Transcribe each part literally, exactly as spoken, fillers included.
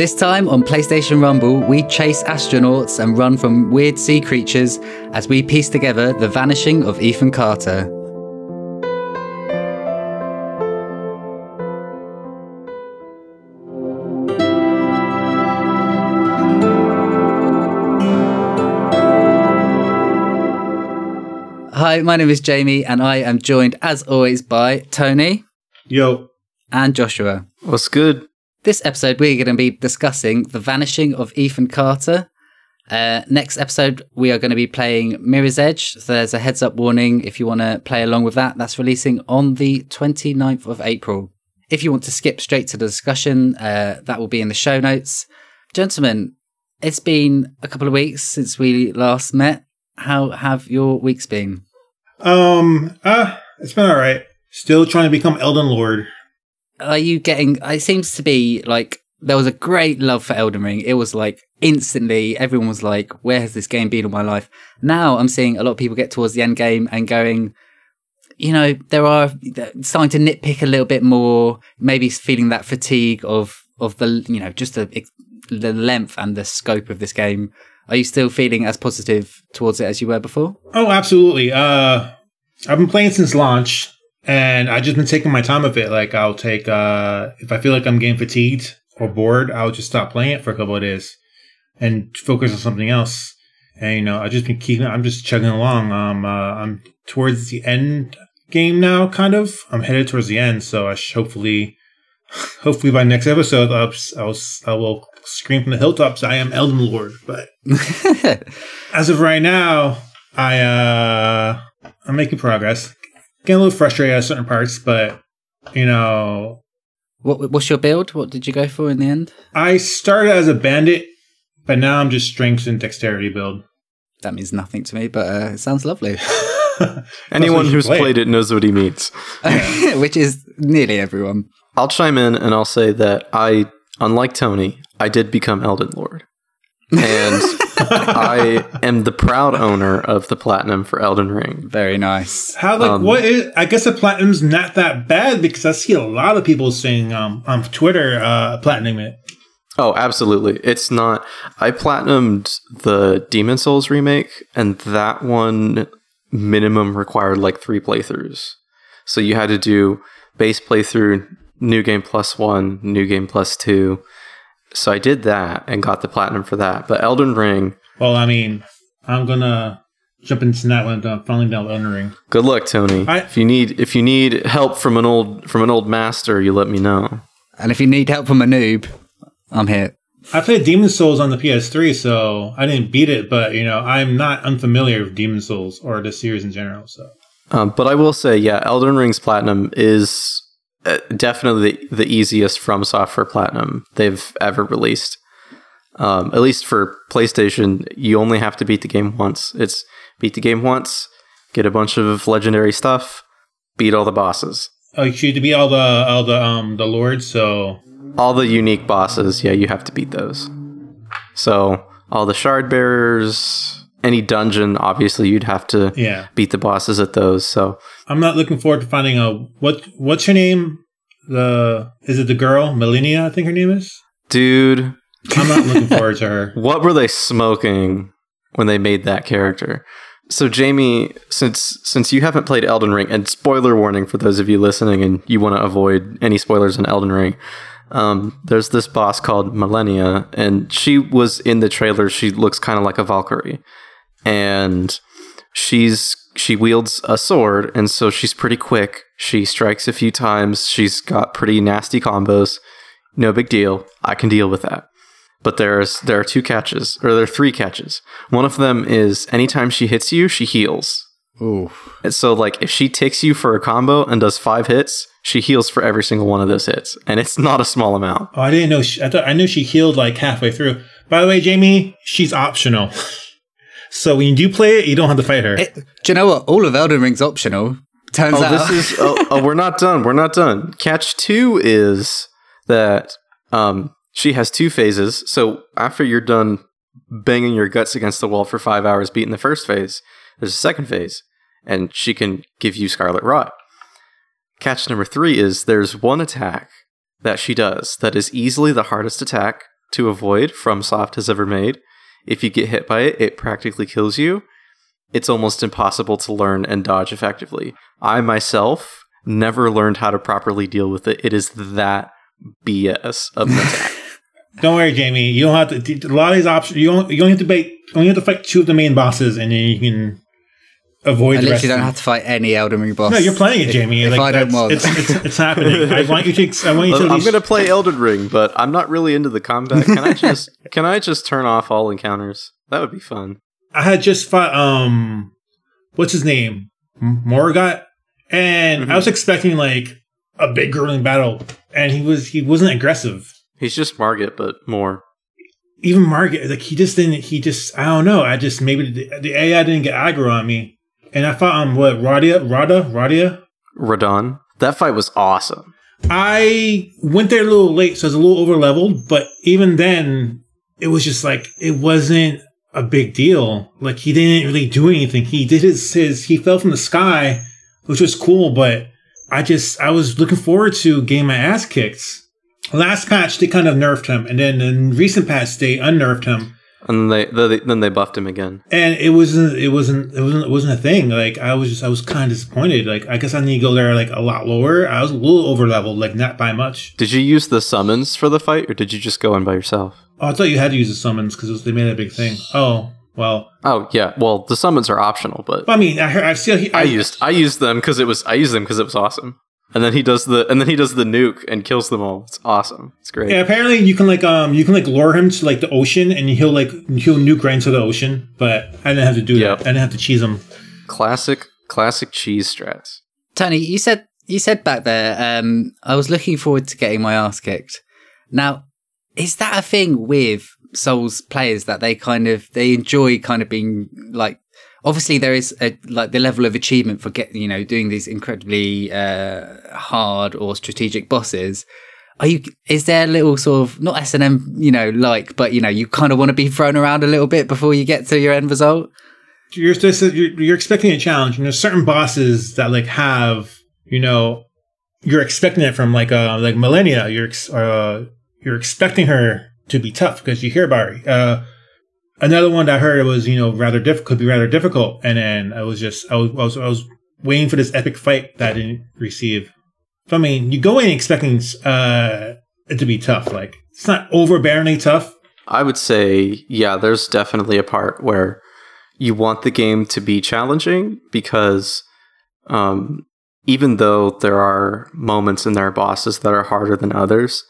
This time on PlayStation Rumble, we chase astronauts and run from weird sea creatures as we piece together The Vanishing of Ethan Carter. Hi, my name is Jamie, and I am joined, as always, by Tony. Yo. And Joshua. What's good? This episode, we're going to be discussing The Vanishing of Ethan Carter. Uh, next episode, we are going to be playing Mirror's Edge. So there's a heads up warning if you want to play along with that. That's releasing on the twenty-ninth of April. If you want to skip straight to the discussion, uh, that will be in the show notes. Gentlemen, it's been a couple of weeks since we last met. How have your weeks been? Um, uh, it's been all right. Still trying to become Elden Lord. Are you getting, it seems to be like, there was a great love for Elden Ring. It was like instantly, everyone was like, where has this game been all my life? Now I'm seeing a lot of people get towards the end game and going, you know, there are, starting to nitpick a little bit more, maybe feeling that fatigue of, of the, you know, just the, the length and the scope of this game. Are you still feeling as positive towards it as you were before? Oh, absolutely. Uh, I've been playing since launch. And I've just been taking my time with it. Like, I'll take, uh, if I feel like I'm getting fatigued or bored, I'll just stop playing it for a couple of days and focus on something else. And, you know, I've just been keeping, I'm just chugging along. Um, uh, I'm towards the end game now, kind of. I'm headed towards the end. So I should hopefully, hopefully by next episode, I'll, I'll, I will scream from the hilltops, I am Elden Lord. But as of right now, I, uh, I'm making progress. Getting a little frustrated at certain parts, but, you know... What, what's your build? What did you go for in the end? I started as a bandit, but now I'm just strength and dexterity build. That means nothing to me, but uh, it sounds lovely. Anyone who's play. played it knows what he means. Which is nearly everyone. I'll chime in and I'll say that I, unlike Tony, I did become Elden Lord. And... I am the proud owner of the platinum for Elden Ring. Very nice. How like um, what is? I guess the platinum's not that bad because I see a lot of people saying um on Twitter uh platinum it. Oh, absolutely! It's not. I platinumed the Demon's Souls remake, and that one minimum required like three playthroughs. So you had to do base playthrough, new game plus one, new game plus two. So I did that and got the platinum for that. But Elden Ring... Well, I mean, I'm going to jump into that when I'm finally down with Elden Ring. Good luck, Tony. I, if you need if you need help from an old from an old master, you let me know. And if you need help from a noob, I'm here. I played Demon's Souls on the P S three, so I didn't beat it. But, you know, I'm not unfamiliar with Demon's Souls or the series in general. So, um, but I will say, yeah, Elden Ring's platinum is... Uh, definitely the, the easiest From Software platinum they've ever released. Um, at least for PlayStation, you only have to beat the game once. It's beat the game once, get a bunch of legendary stuff, beat all the bosses. Oh, you need to beat all the all the um the lords. So all the unique bosses, yeah, you have to beat those. So all the shard bearers, any dungeon, obviously you'd have to yeah. beat the bosses at those. So I'm not looking forward to finding a what what's her name? The is it the girl? Millennia, I think her name is? Dude. I'm not looking forward to her. What were they smoking when they made that character? So Jamie, since since you haven't played Elden Ring, and spoiler warning for those of you listening and you want to avoid any spoilers on Elden Ring, um, there's this boss called Millennia, and she was in the trailer, she looks kinda like a Valkyrie. And she's she wields a sword, and so she's pretty quick. She strikes a few times. She's got pretty nasty combos. No big deal. I can deal with that. But there's there are two catches, or there are three catches. One of them is anytime she hits you, she heals. Ooh. And so, like, if she takes you for a combo and does five hits, she heals for every single one of those hits, and it's not a small amount. Oh, I didn't know. She, I thought I knew she healed like halfway through. By the way, Jamie, she's optional. So when you do play it, you don't have to fight her. It, do you know what? All of Elden Ring's optional. Turns oh, out. This is, oh, oh, we're not done. We're not done. Catch two is that um, she has two phases. So after you're done banging your guts against the wall for five hours, beating the first phase, there's a second phase, and she can give you Scarlet Rot. Catch number three is there's one attack that she does that is easily the hardest attack to avoid FromSoft has ever made. If you get hit by it, it practically kills you. It's almost impossible to learn and dodge effectively. I myself never learned how to properly deal with it. It is that B S of an attack. Don't worry, Jamie. You don't have to. A lot of these options. You don't. You don't have to bait. You only have to fight two of the main bosses, and then you can avoid. I the rest. You don't have to fight any Elden Ring boss. No, you're playing it, Jamie. If, like, if I don't want, it's, it's, it's, it's happening. I want you to. I want you to. I'm going to play Elden Ring, but I'm not really into the combat. Can I just? Can I just turn off all encounters? That would be fun. I had just fought. Um, what's his name? Morgoth, and mm-hmm. I was expecting like a big grueling battle, and he was. He wasn't aggressive. He's just Margit, but more. Even Margit, like, he just didn't, he just, I don't know, I just, maybe the, the A I didn't get aggro on me. And I fought on, what, Radia, Rada, Radia? Radon. That fight was awesome. I went there a little late, so I was a little over-leveled, but even then, it was just like, it wasn't a big deal. Like, he didn't really do anything. He did his, his he fell from the sky, which was cool, but I just, I was looking forward to getting my ass kicked. Last patch, they kind of nerfed him, and then in recent patch, they unnerfed him, and they, they then they buffed him again. And it wasn't, it wasn't, it wasn't, it wasn't a thing. Like, I was just, I was kind of disappointed. Like, I guess I need to go there like a lot lower. I was a little over leveled, like not by much. Did you use the summons for the fight, or did you just go in by yourself? Oh, I thought you had to use the summons because they made it a big thing. Oh, well. Oh yeah, well the summons are optional, but, but I mean, I I still I, I used I used them because it was I used them because it was awesome. And then he does the and then he does the nuke and kills them all. It's awesome. It's great. Yeah, apparently you can like um you can like lure him to like the ocean and he'll like he'll nuke right into the ocean. But I didn't have to do yep. that. I didn't have to cheese him. Classic, classic cheese strats. Tony, you said you said back there. Um, I was looking forward to getting my ass kicked. Now, is that a thing with Souls players that they kind of they enjoy kind of being like? Obviously, there is a, like the level of achievement for get, you know, doing these incredibly uh, hard or strategic bosses. Are you? Is there a little sort of not S and M, you know, like, but you know, you kind of want to be thrown around a little bit before you get to your end result. You're just, you're, you're expecting a challenge, and there's certain bosses that like have, you know, you're expecting it from like uh like Millennia. You're ex uh, you're expecting her to be tough because you hear about her. Uh, Another one that I heard was, you know, rather diff could be rather difficult, and then I was just I was I was, I was waiting for this epic fight that I didn't receive. So, I mean, you go in expecting uh, it to be tough, like it's not overbearingly tough. I would say, yeah, there's definitely a part where you want the game to be challenging because um, even though there are moments and there are bosses that are harder than others,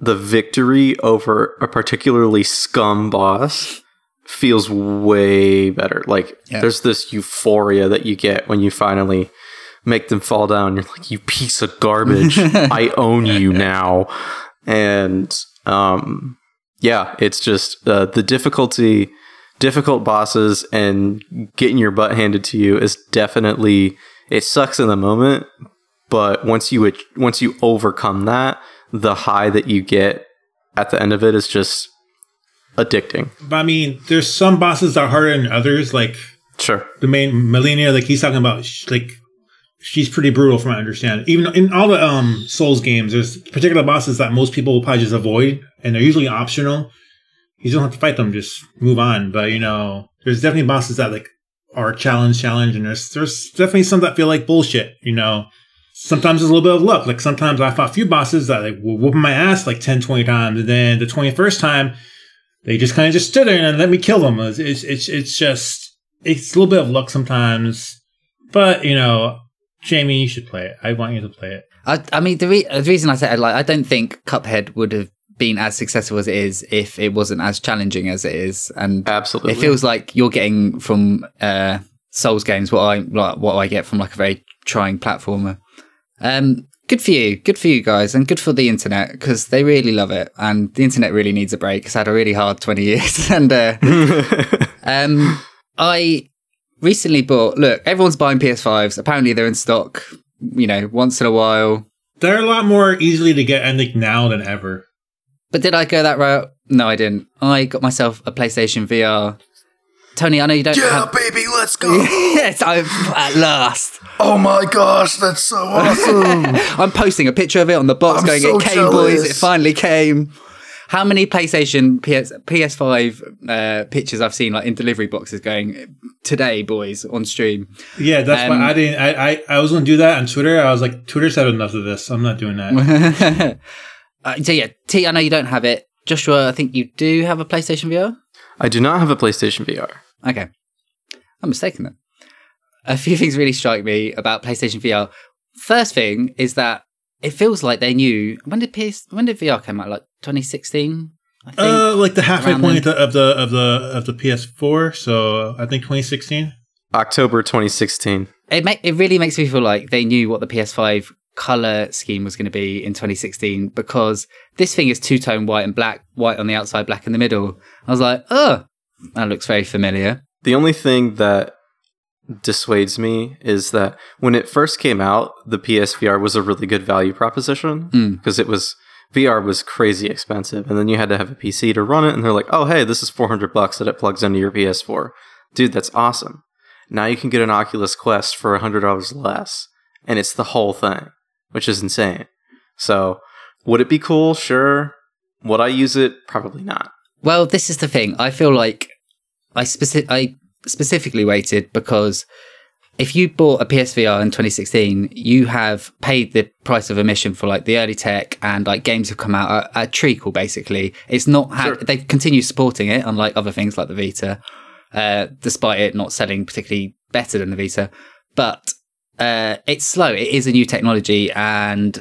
the victory over a particularly scum boss feels way better. Like, yeah. There's this euphoria that you get when you finally make them fall down. You're like, you piece of garbage. I own you now. And, um, yeah, it's just uh, the difficulty, difficult bosses and getting your butt handed to you is definitely, it sucks in the moment. But once you, once you overcome that, the high that you get at the end of it is just addicting. But I mean, there's some bosses that are harder than others. Like, sure, the main Millennia, like he's talking about, she, like she's pretty brutal from what I understand. Even in all the um Souls games, there's particular bosses that most people will probably just avoid, and they're usually optional. You don't have to fight them; just move on. But you know, there's definitely bosses that like are challenge, challenge, and there's there's definitely some that feel like bullshit. You know. Sometimes it's a little bit of luck. Like, sometimes I fought a few bosses that like were whooping my ass like ten, twenty times. And then the twenty-first time, they just kind of just stood there and let me kill them. It's, it's, it's just, it's a little bit of luck sometimes. But, you know, Jamie, you should play it. I want you to play it. I, I mean, the, re the reason I say I like, I don't think Cuphead would have been as successful as it is if it wasn't as challenging as it is. And absolutely, it feels like you're getting from uh, Souls games what I, like, what I get from like a very trying platformer. Um, good for you, good for you guys, and good for the internet because they really love it, and the internet really needs a break. It's had a really hard twenty years, and uh, um, I recently bought. Look, everyone's buying P S fives. Apparently, they're in stock. You know, once in a while, they're a lot more easily to get, I think, now than ever. But did I go that route? No, I didn't. I got myself a PlayStation V R. Tony, I know you don't. Yeah, have... baby, let's go. Yes, I'm at last. Oh my gosh, that's so awesome! I'm posting a picture of it on the box, I'm going, so "It came, jealous. Boys! It finally came." how many PlayStation P S, P S five uh, pictures I've seen like in delivery boxes going, today, boys, on stream. Yeah, that's um, why I didn't. I, I, I was going to do that on Twitter. I was like, Twitter's had enough of this. I'm not doing that. uh, so yeah, T, I know you don't have it. Joshua, I think you do have a PlayStation V R? I do not have a PlayStation V R. Okay. I'm mistaken then. A few things really strike me about PlayStation V R. First thing is that it feels like they knew... When did P S, when did V R come out? Like twenty sixteen, I think? Uh, like the halfway point then. of the of the, of the P S four. So I think twenty sixteen? October twenty sixteen. It, make, it really makes me feel like they knew what the P S five color scheme was going to be in twenty sixteen, because this thing is two-tone white and black, white on the outside, black in the middle. I was like, oh, that looks very familiar. The only thing that dissuades me is that when it first came out, the P S V R was a really good value proposition, because mm. it was V R was crazy expensive, and then you had to have a P C to run it, and they're like, oh hey, this is four hundred bucks that it plugs into your P S four. Dude, that's awesome. Now you can get an Oculus Quest for one hundred dollars less, and it's the whole thing, which is insane. So would it be cool? Sure. Would I use it? Probably not. Well, this is the thing. I feel like I speci- I specifically waited, because if you bought a P S V R in twenty sixteen, you have paid the price of admission for like the early tech, and like games have come out at, at treacle, basically. It's not ha- sure. They continue supporting it, unlike other things like the Vita, uh, despite it not selling particularly better than the Vita. But uh, it's slow. It is a new technology, and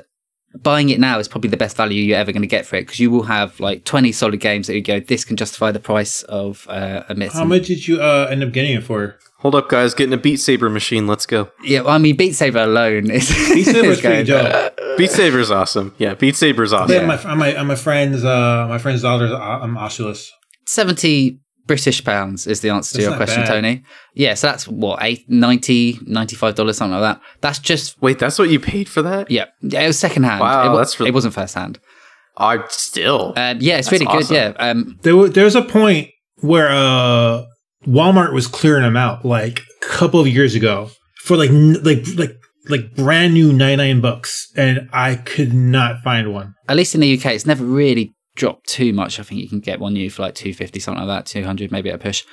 buying it now is probably the best value you're ever going to get for it, because you will have like twenty solid games that you go, this can justify the price of uh, a Myth. How much did you uh, end up getting it for? Hold up, guys. Getting a Beat Saber machine. Let's go. Yeah, well, I mean, Beat Saber alone is... Beat Saber's pretty dope. Beat Saber's awesome. Yeah, Beat Saber's awesome. Yeah, my, on, my, on my friend's uh, my friend's daughter's um, Oculus. seventy British pounds is the answer that's to your question, bad. Tony. Yeah, so that's what, eight, ninety, ninety-five dollars, something like that. That's just... Wait, that's what you paid for that? Yeah. It was secondhand. Wow, it, that's really... it wasn't firsthand. I still... Um, yeah, it's that's really good, awesome. yeah. Um, there, w- there was a point where uh, Walmart was clearing them out, like, a couple of years ago for, like, n- like, like, like brand new ninety-nine bucks, and I could not find one. At least in the U K, it's never really... drop too much. I think you can get one new for like two fifty, something like that, two hundred maybe at a push.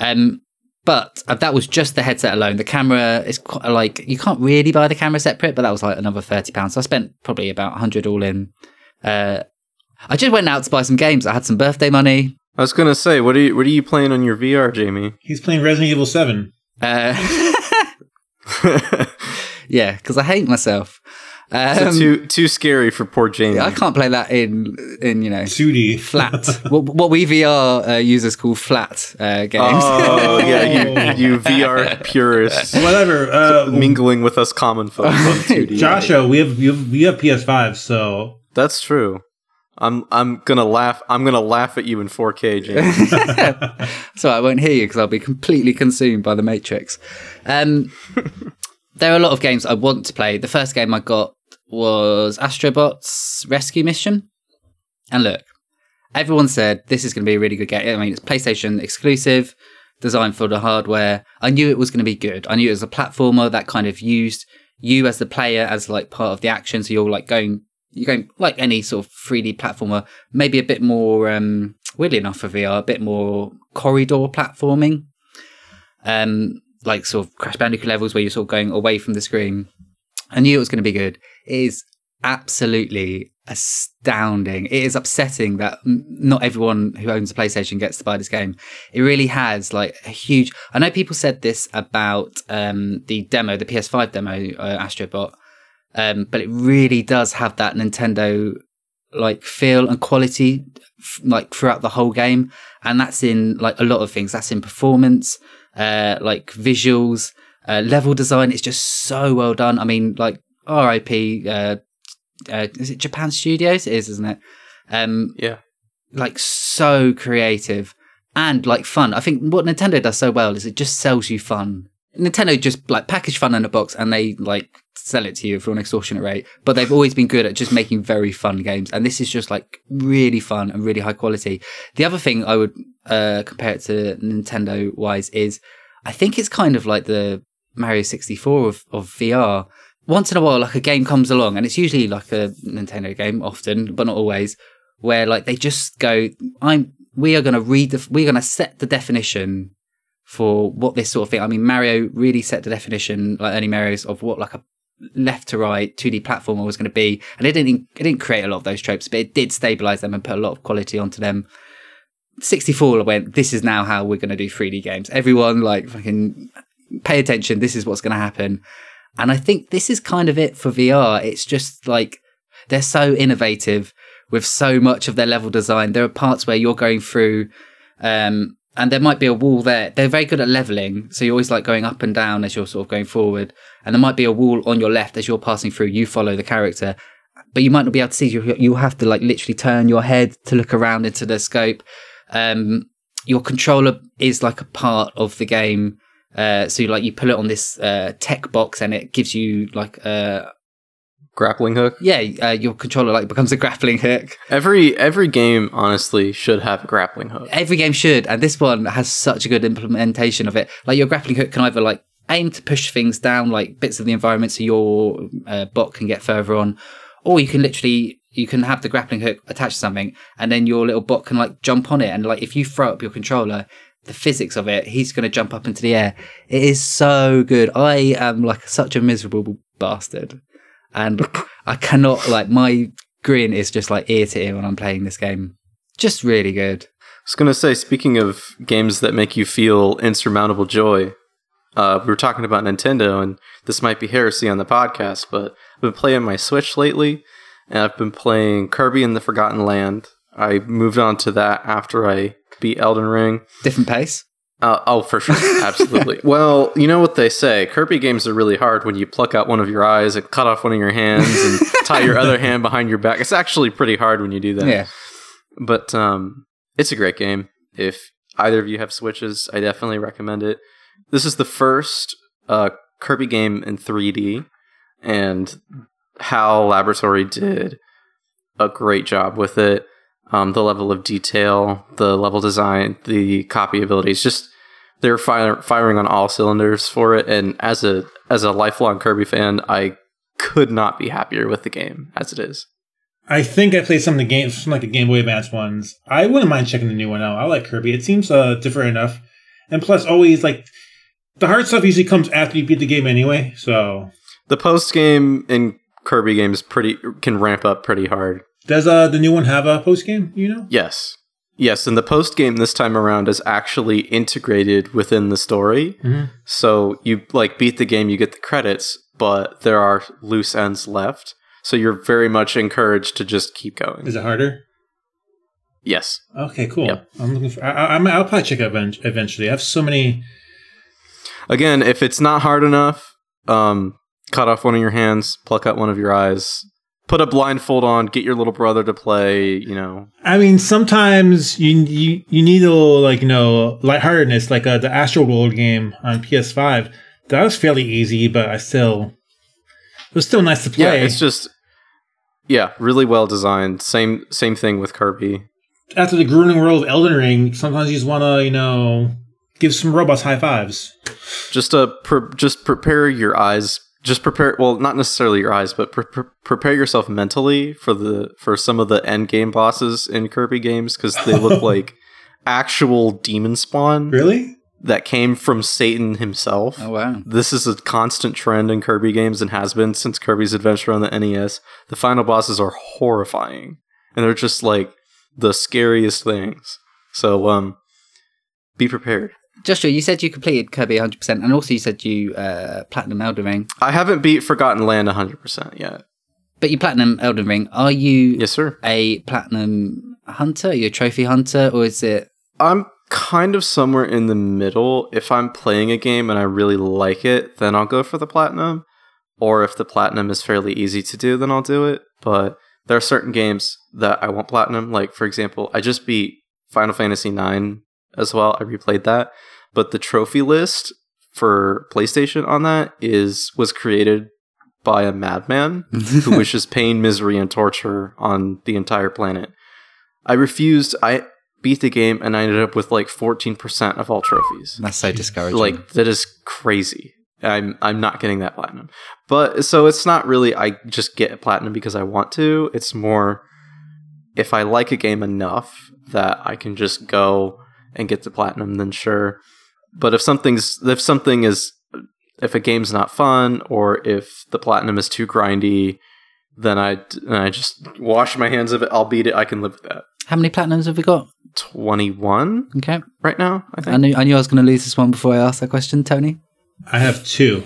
Um, but that was just the headset alone. The camera is quite, like, you can't really buy the camera separate, but that was like another thirty pounds. So I spent probably about one hundred all in. Uh, I just went out to buy some games. I had some birthday money. I was going to say, what are you, what are you playing on your V R, Jamie? He's playing Resident Evil seven. Uh, yeah, because I hate myself. Um, so too too scary for poor Jamie. I can't play that in in you know two D flat. what, what we V R uh, users call flat uh, games. Oh yeah, you, you V R purists. Whatever, uh, mingling with us common folk on two D. Joshua, we have we have P S five, so that's true. I'm I'm gonna laugh. I'm gonna laugh at you in four K, Jamie. So I won't hear you because I'll be completely consumed by the Matrix. Um, there are a lot of games I want to play. The first game I got was Astro Bot's Rescue Mission. And look, everyone said this is going to be a really good game. I mean, it's PlayStation exclusive, designed for the hardware. I knew it was going to be good. I knew it was a platformer that kind of used you as the player as like part of the action. So you're like going, you're going like any sort of three D platformer, maybe a bit more, um, weirdly enough for V R, a bit more corridor platforming, um, like sort of Crash Bandicoot levels where you're sort of going away from the screen. I knew it was going to be good. It is absolutely astounding. It is upsetting that not everyone who owns a PlayStation gets to buy this game. It really has like a huge... I know people said this about um, the demo, the P S five demo, uh, Astro Bot, um, but it really does have that Nintendo like feel and quality f- like throughout the whole game. And that's in like a lot of things. That's in performance, uh, like visuals, Uh, level design is just so well done. I mean, like R I P Uh, uh, is it Japan Studios? It is, isn't it? Um, yeah. Like so creative and like fun. I think what Nintendo does so well is it just sells you fun. Nintendo just like package fun in a box and they like sell it to you for an extortionate rate. But they've always been good at just making very fun games, and this is just like really fun and really high quality. The other thing I would uh, compare it to Nintendo wise is I think it's kind of like the Mario sixty-four of, of V R. Once in a while, like a game comes along, and it's usually like a Nintendo game often, but not always, where like they just go, I'm we are going to read the we're going to set the definition for what this sort of thing. I mean, Mario really set the definition, like early Mario's, of what like a left to right two D platformer was going to be, and it didn't it didn't create a lot of those tropes, but it did stabilize them and put a lot of quality onto them. sixty-four went, this is now how we're going to do three D games. Everyone, like, fucking pay attention. This is what's going to happen. And I think this is kind of it for V R. It's just like they're so innovative with so much of their level design. There are parts where you're going through, um, and there might be a wall there. They're very good at leveling, so you're always like going up and down as you're sort of going forward. And there might be a wall on your left as you're passing through. You follow the character, but you might not be able to see. You you have to like literally turn your head to look around into the scope. Um, your controller is like a part of the game. Uh, so like you pull it on this uh, tech box and it gives you like a uh, grappling hook. Yeah. Uh, your controller like becomes a grappling hook. Every, every game honestly should have a grappling hook. Every game should. And this one has such a good implementation of it. Like your grappling hook can either like aim to push things down, like bits of the environment, so your uh, bot can get further on, or you can literally, you can have the grappling hook attached to something and then your little bot can like jump on it. And like, if you throw up your controller, the physics of it, he's going to jump up into the air. It is so good. I am like such a miserable bastard. And I cannot, like, my grin is just like ear to ear when I'm playing this game. Just really good. I was going to say, speaking of games that make you feel insurmountable joy, uh, we were talking about Nintendo, and this might be heresy on the podcast, but I've been playing my Switch lately. And I've been playing Kirby in the Forgotten Land. I moved on to that after I beat Elden Ring. Different pace? Uh, oh, for sure. Absolutely. Well, you know what they say. Kirby games are really hard when you pluck out one of your eyes and cut off one of your hands and tie your other hand behind your back. It's actually pretty hard when you do that. Yeah. But um, it's a great game. If either of you have Switches, I definitely recommend it. This is the first uh, Kirby game in three D, and H A L Laboratory did a great job with it. Um, the level of detail, the level design, the copy abilities, just they're fire, firing on all cylinders for it. And as a as a lifelong Kirby fan, I could not be happier with the game as it is. I think I played some of the games, some like the Game Boy Advance ones. I wouldn't mind checking the new one out. I like Kirby. It seems uh, different enough. And plus, always like the hard stuff usually comes after you beat the game anyway. So the post game in Kirby games pretty can ramp up pretty hard. Does uh, the new one have a post-game, you know? Yes. Yes, and the post-game this time around is actually integrated within the story. Mm-hmm. So you like beat the game, you get the credits, but there are loose ends left. So you're very much encouraged to just keep going. Is it harder? Yes. Okay, cool. Yep. I'm looking for, I, I, I'll probably check it out eventually. I have so many... Again, if it's not hard enough, um, cut off one of your hands, pluck out one of your eyes... Put a blindfold on, get your little brother to play, you know. I mean, sometimes you you, you need a little, like, you know, lightheartedness, like uh, the Astro World game on P S five. That was fairly easy, but I still... It was still nice to play. Yeah, it's just... Yeah, really well designed. Same same thing with Kirby. After the grueling world of Elden Ring, sometimes you just want to, you know, give some robots high fives. Just, uh, pre- just prepare your eyes... Just prepare, well, not necessarily your eyes, but pre- pre- prepare yourself mentally for the for some of the end game bosses in Kirby games, because they look like actual demon spawn. Really? That came from Satan himself. Oh, wow. This is a constant trend in Kirby games and has been since Kirby's Adventure on the N E S. The final bosses are horrifying, and they're just like the scariest things. So um, be prepared. Joshua, you said you completed Kirby one hundred percent, and also you said you uh, platinum Elden Ring. I haven't beat Forgotten Land one hundred percent yet. But you platinum Elden Ring. Are you yes, sir. a platinum hunter? Are you a trophy hunter, or is it... I'm kind of somewhere in the middle. If I'm playing a game and I really like it, then I'll go for the platinum. Or if the platinum is fairly easy to do, then I'll do it. But there are certain games that I want platinum. Like, for example, I just beat Final Fantasy nine as well. I replayed that. But the trophy list for PlayStation on that is was created by a madman who wishes pain, misery, and torture on the entire planet. I refused. I beat the game, and I ended up with like fourteen percent of all trophies. That's so discouraging. Like, that is crazy. I'm I'm not getting that platinum. But so it's not really I just get platinum because I want to. It's more if I like a game enough that I can just go and get to platinum, then sure. But if something's if something is if a game's not fun, or if the platinum is too grindy, then I and I just wash my hands of it. I'll beat it. I can live with that. How many platinums have we got? twenty-one. Okay, right now I think. I knew I knew I was going to lose this one before I asked that question, Tony. I have two.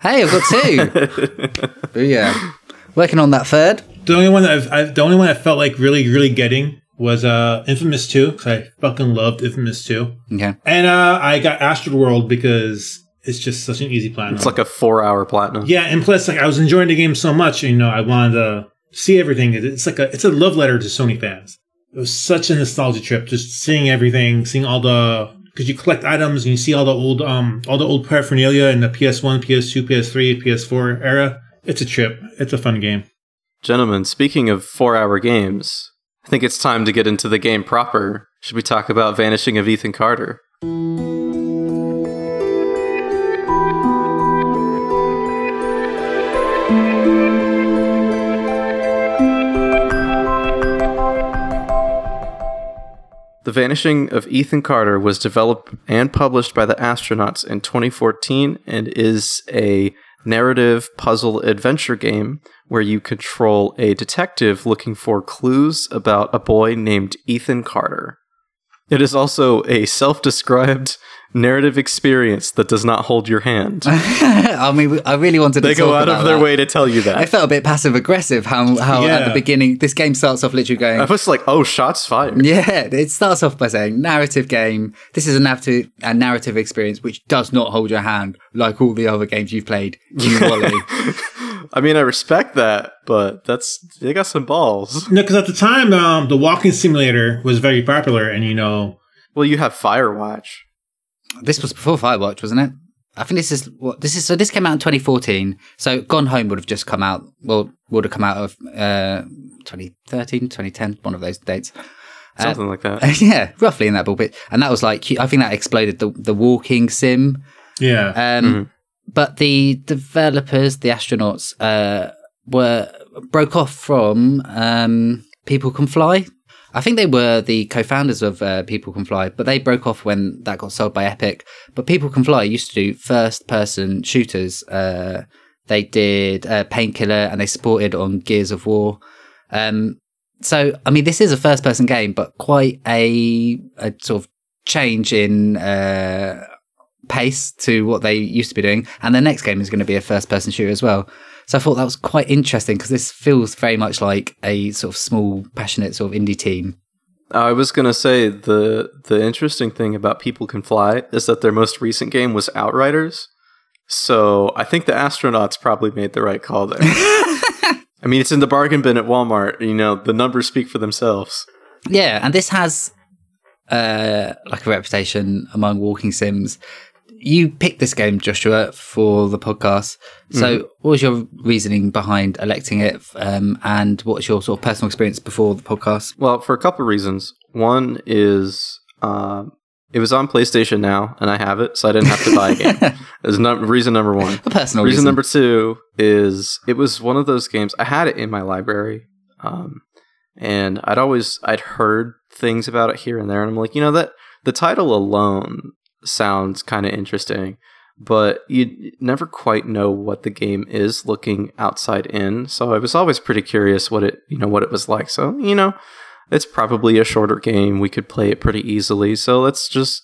Hey, I've got two. Yeah, working on that third. The only one that I've, I've the only one I felt like really really getting was uh, Infamous two, because I fucking loved Infamous two. Okay. And uh, I got Astro World because it's just such an easy platinum. It's like a four-hour platinum. Yeah, and plus, like, I was enjoying the game so much, you know, I wanted to see everything. It's like a it's a love letter to Sony fans. It was such a nostalgia trip, just seeing everything, seeing all the because you collect items and you see all the old um all the old paraphernalia in the P S one, P S two, P S three, P S four era. It's a trip. It's a fun game. Gentlemen, speaking of four-hour games, I think it's time to get into the game proper. Should we talk about Vanishing of Ethan Carter? The Vanishing of Ethan Carter was developed and published by The Astronauts in twenty fourteen and is a narrative puzzle adventure game where you control a detective looking for clues about a boy named Ethan Carter. It is also a self-described narrative experience that does not hold your hand. I mean, I really wanted to They go out of their that. way to tell you that. I felt a bit passive-aggressive how, how yeah. at the beginning, this game starts off literally going... I was like, oh, shots fired. Yeah, it starts off by saying, narrative game. This is a narrative, a narrative experience which does not hold your hand like all the other games you've played. You Wally. I mean, I respect that, but that's they got some balls. No, because at the time, um, the walking simulator was very popular, and you know... Well, you have Firewatch. This was before Firewatch, wasn't it? I think this is what this is. So this came out in twenty fourteen. So Gone Home would have just come out. Well, would have come out of uh, twenty thirteen, twenty ten, one of those dates. Something uh, like that. Yeah, roughly in that ballpark. And that was like, I think that exploded the, the walking sim. Yeah. Um, mm-hmm. But the developers, the astronauts, uh, were broke off from um, People Can Fly. I think they were the co-founders of uh, People Can Fly, but they broke off when that got sold by Epic. But People Can Fly used to do first-person shooters. Uh, they did uh, Painkiller, and they supported on Gears of War. Um, so, I mean, this is a first-person game, but quite a, a sort of change in uh, pace to what they used to be doing. And their next game is going to be a first-person shooter as well. So I thought that was quite interesting because this feels very much like a sort of small, passionate sort of indie team. I was going to say the the interesting thing about People Can Fly is that their most recent game was Outriders. So I think the astronauts probably made the right call there. I mean, it's in the bargain bin at Walmart. You know, the numbers speak for themselves. Yeah, and this has uh, like a reputation among walking sims. You picked this game, Joshua, for the podcast. So mm-hmm. What was your reasoning behind electing it? Um, and what's your sort of personal experience before the podcast? Well, for a couple of reasons. One is uh, it was on PlayStation Now, and I have it, so I didn't have to buy a game. That's no- reason number one. A personal reason. Reason number two is it was one of those games. I had it in my library, um, and I'd always, I'd heard things about it here and there, and I'm like, you know, that the title alone sounds kind of interesting, but you never quite know what the game is looking outside in. So I was always pretty curious what it, you know, what it was like. So, you know, it's probably a shorter game. We could play it pretty easily. So let's just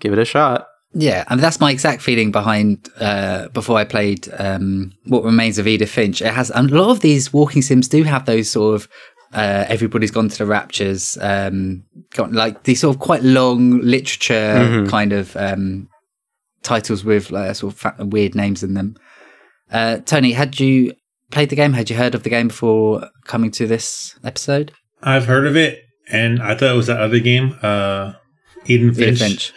give it a shot. Yeah. And that's my exact feeling behind, uh, before I played, um, What Remains of Edith Finch. It has, and a lot of these walking sims do have those sort of, Uh, Everybody's Gone to the Raptures, um, got, like these sort of quite long literature mm-hmm. kind of um, titles with like, sort of fa- weird names in them. Uh, Tony, had you played the game? Had you heard of the game before coming to this episode? I've heard of it, and I thought it was that other game, uh, Eden Finch,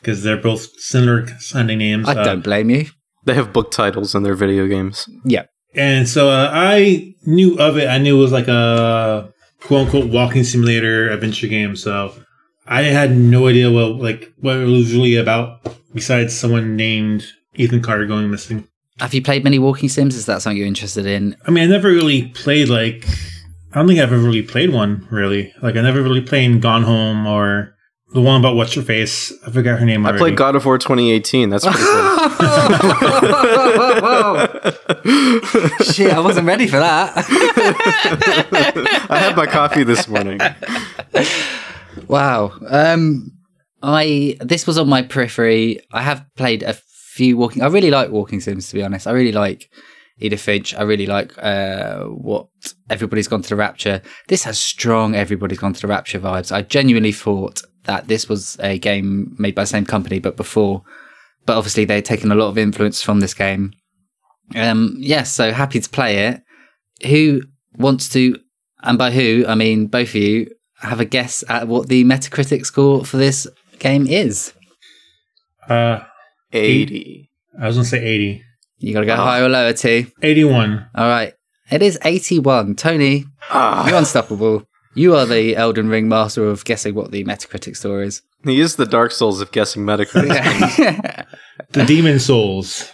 because they're both similar sounding names. I uh, don't blame you. They have book titles in their video games. Yeah. And so uh, I knew of it. I knew it was like a quote-unquote walking simulator adventure game. So I had no idea what like what it was really about besides someone named Ethan Carter going missing. Have you played many walking sims? Is that something you're interested in? I mean, I never really played like... I don't think I've ever really played one, really. Like, I never really played Gone Home or the one about What's-Her-Face. I forgot her name already. I played God of War twenty eighteen. That's pretty cool. Shit, I wasn't ready for that. I had my coffee this morning. Wow. Um, I This was on my periphery. I have played a few walking... I really like walking sims, to be honest. I really like... Edith Finch. I really like uh, what Everybody's Gone to the Rapture. This has strong Everybody's Gone to the Rapture vibes. I genuinely thought that this was a game made by the same company, but before. But obviously, they've taken a lot of influence from this game. Um, yes, yeah, so happy to play it. Who wants to, and by who, I mean both of you, have a guess at what the Metacritic score for this game is? Uh, eighty. I was going to say eighty. You got to go oh. higher or lower, T? eighty-one. All right. It is eighty-one. Tony, oh. you're unstoppable. You are the Elden Ring master of guessing what the Metacritic score is. He is the Dark Souls of guessing Metacritic. The Demon Souls.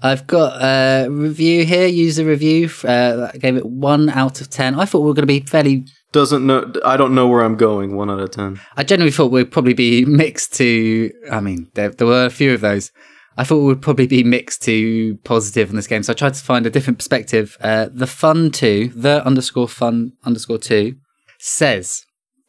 I've got a review here, user review. Uh, that gave it one out of ten. I thought we were going to be fairly... Doesn't know. I don't know where I'm going, one out of ten. I generally thought we'd probably be mixed to... I mean, there, there were a few of those. I thought it would probably be mixed to positive on this game, so I tried to find a different perspective. Uh, the fun two, the underscore fun underscore two, says,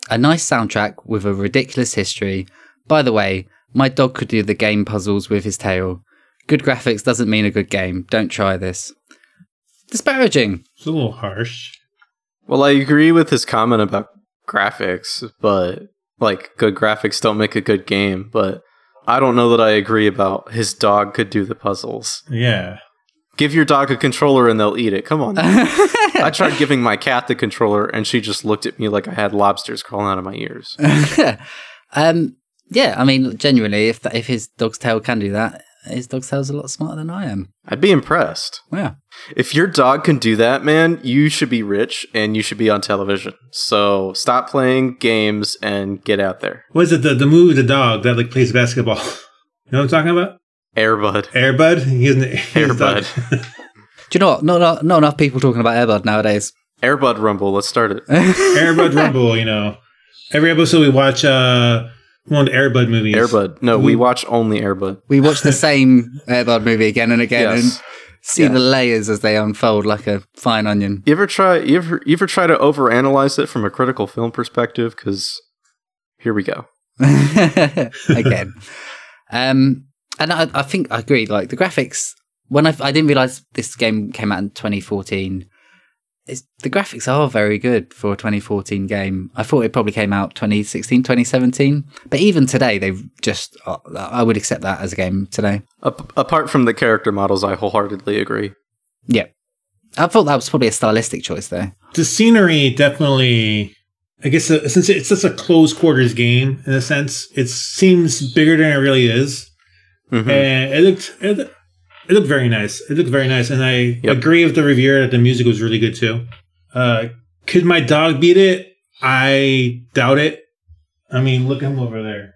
a nice soundtrack with a ridiculous history. By the way, my dog could do the game puzzles with his tail. Good graphics doesn't mean a good game. Don't try this. Disparaging. It's a little harsh. Well, I agree with his comment about graphics, but like good graphics don't make a good game, but I don't know that I agree about his dog could do the puzzles. Yeah. Give your dog a controller and they'll eat it. Come on. I tried giving my cat the controller and she just looked at me like I had lobsters crawling out of my ears. um, yeah, I mean, genuinely, if that, if his dog's tail can do that, his dog's tail's a lot smarter than I am. I'd be impressed. Yeah. If your dog can do that, man, you should be rich and you should be on television. So stop playing games and get out there. What is it? The, the movie, the dog that like plays basketball. You know what I'm talking about? Airbud. Airbud? He's an, he's Airbud. Do you know what? Not, not, not enough people talking about Airbud nowadays. Airbud Rumble. Let's start it. Airbud Rumble, you know. Every episode we watch... Uh, one Airbud movies. Airbud. No, we, we watch only Airbud. We watch the same Airbud movie again and again, yes. and see yes. the layers as they unfold like a fine onion. You ever try? You ever? You ever try to overanalyze it from a critical film perspective? Because here we go again. um, and I, I think I agree. Like the graphics. When I, I didn't realize this game came out in twenty fourteen. It's, the graphics are very good for a twenty fourteen game. I thought it probably came out twenty sixteen, twenty seventeen. But even today, they've just... Uh, I would accept that as a game today. A- apart from the character models, I wholeheartedly agree. Yeah. I thought that was probably a stylistic choice there. The scenery definitely... I guess uh, since it's such a close quarters game, in a sense, it seems bigger than it really is. Mm-hmm. And it looked... It, It looked very nice. It looked very nice. And I yep. agree with the reviewer that the music was really good too. Uh, could my dog beat it? I doubt it. I mean, look him over there.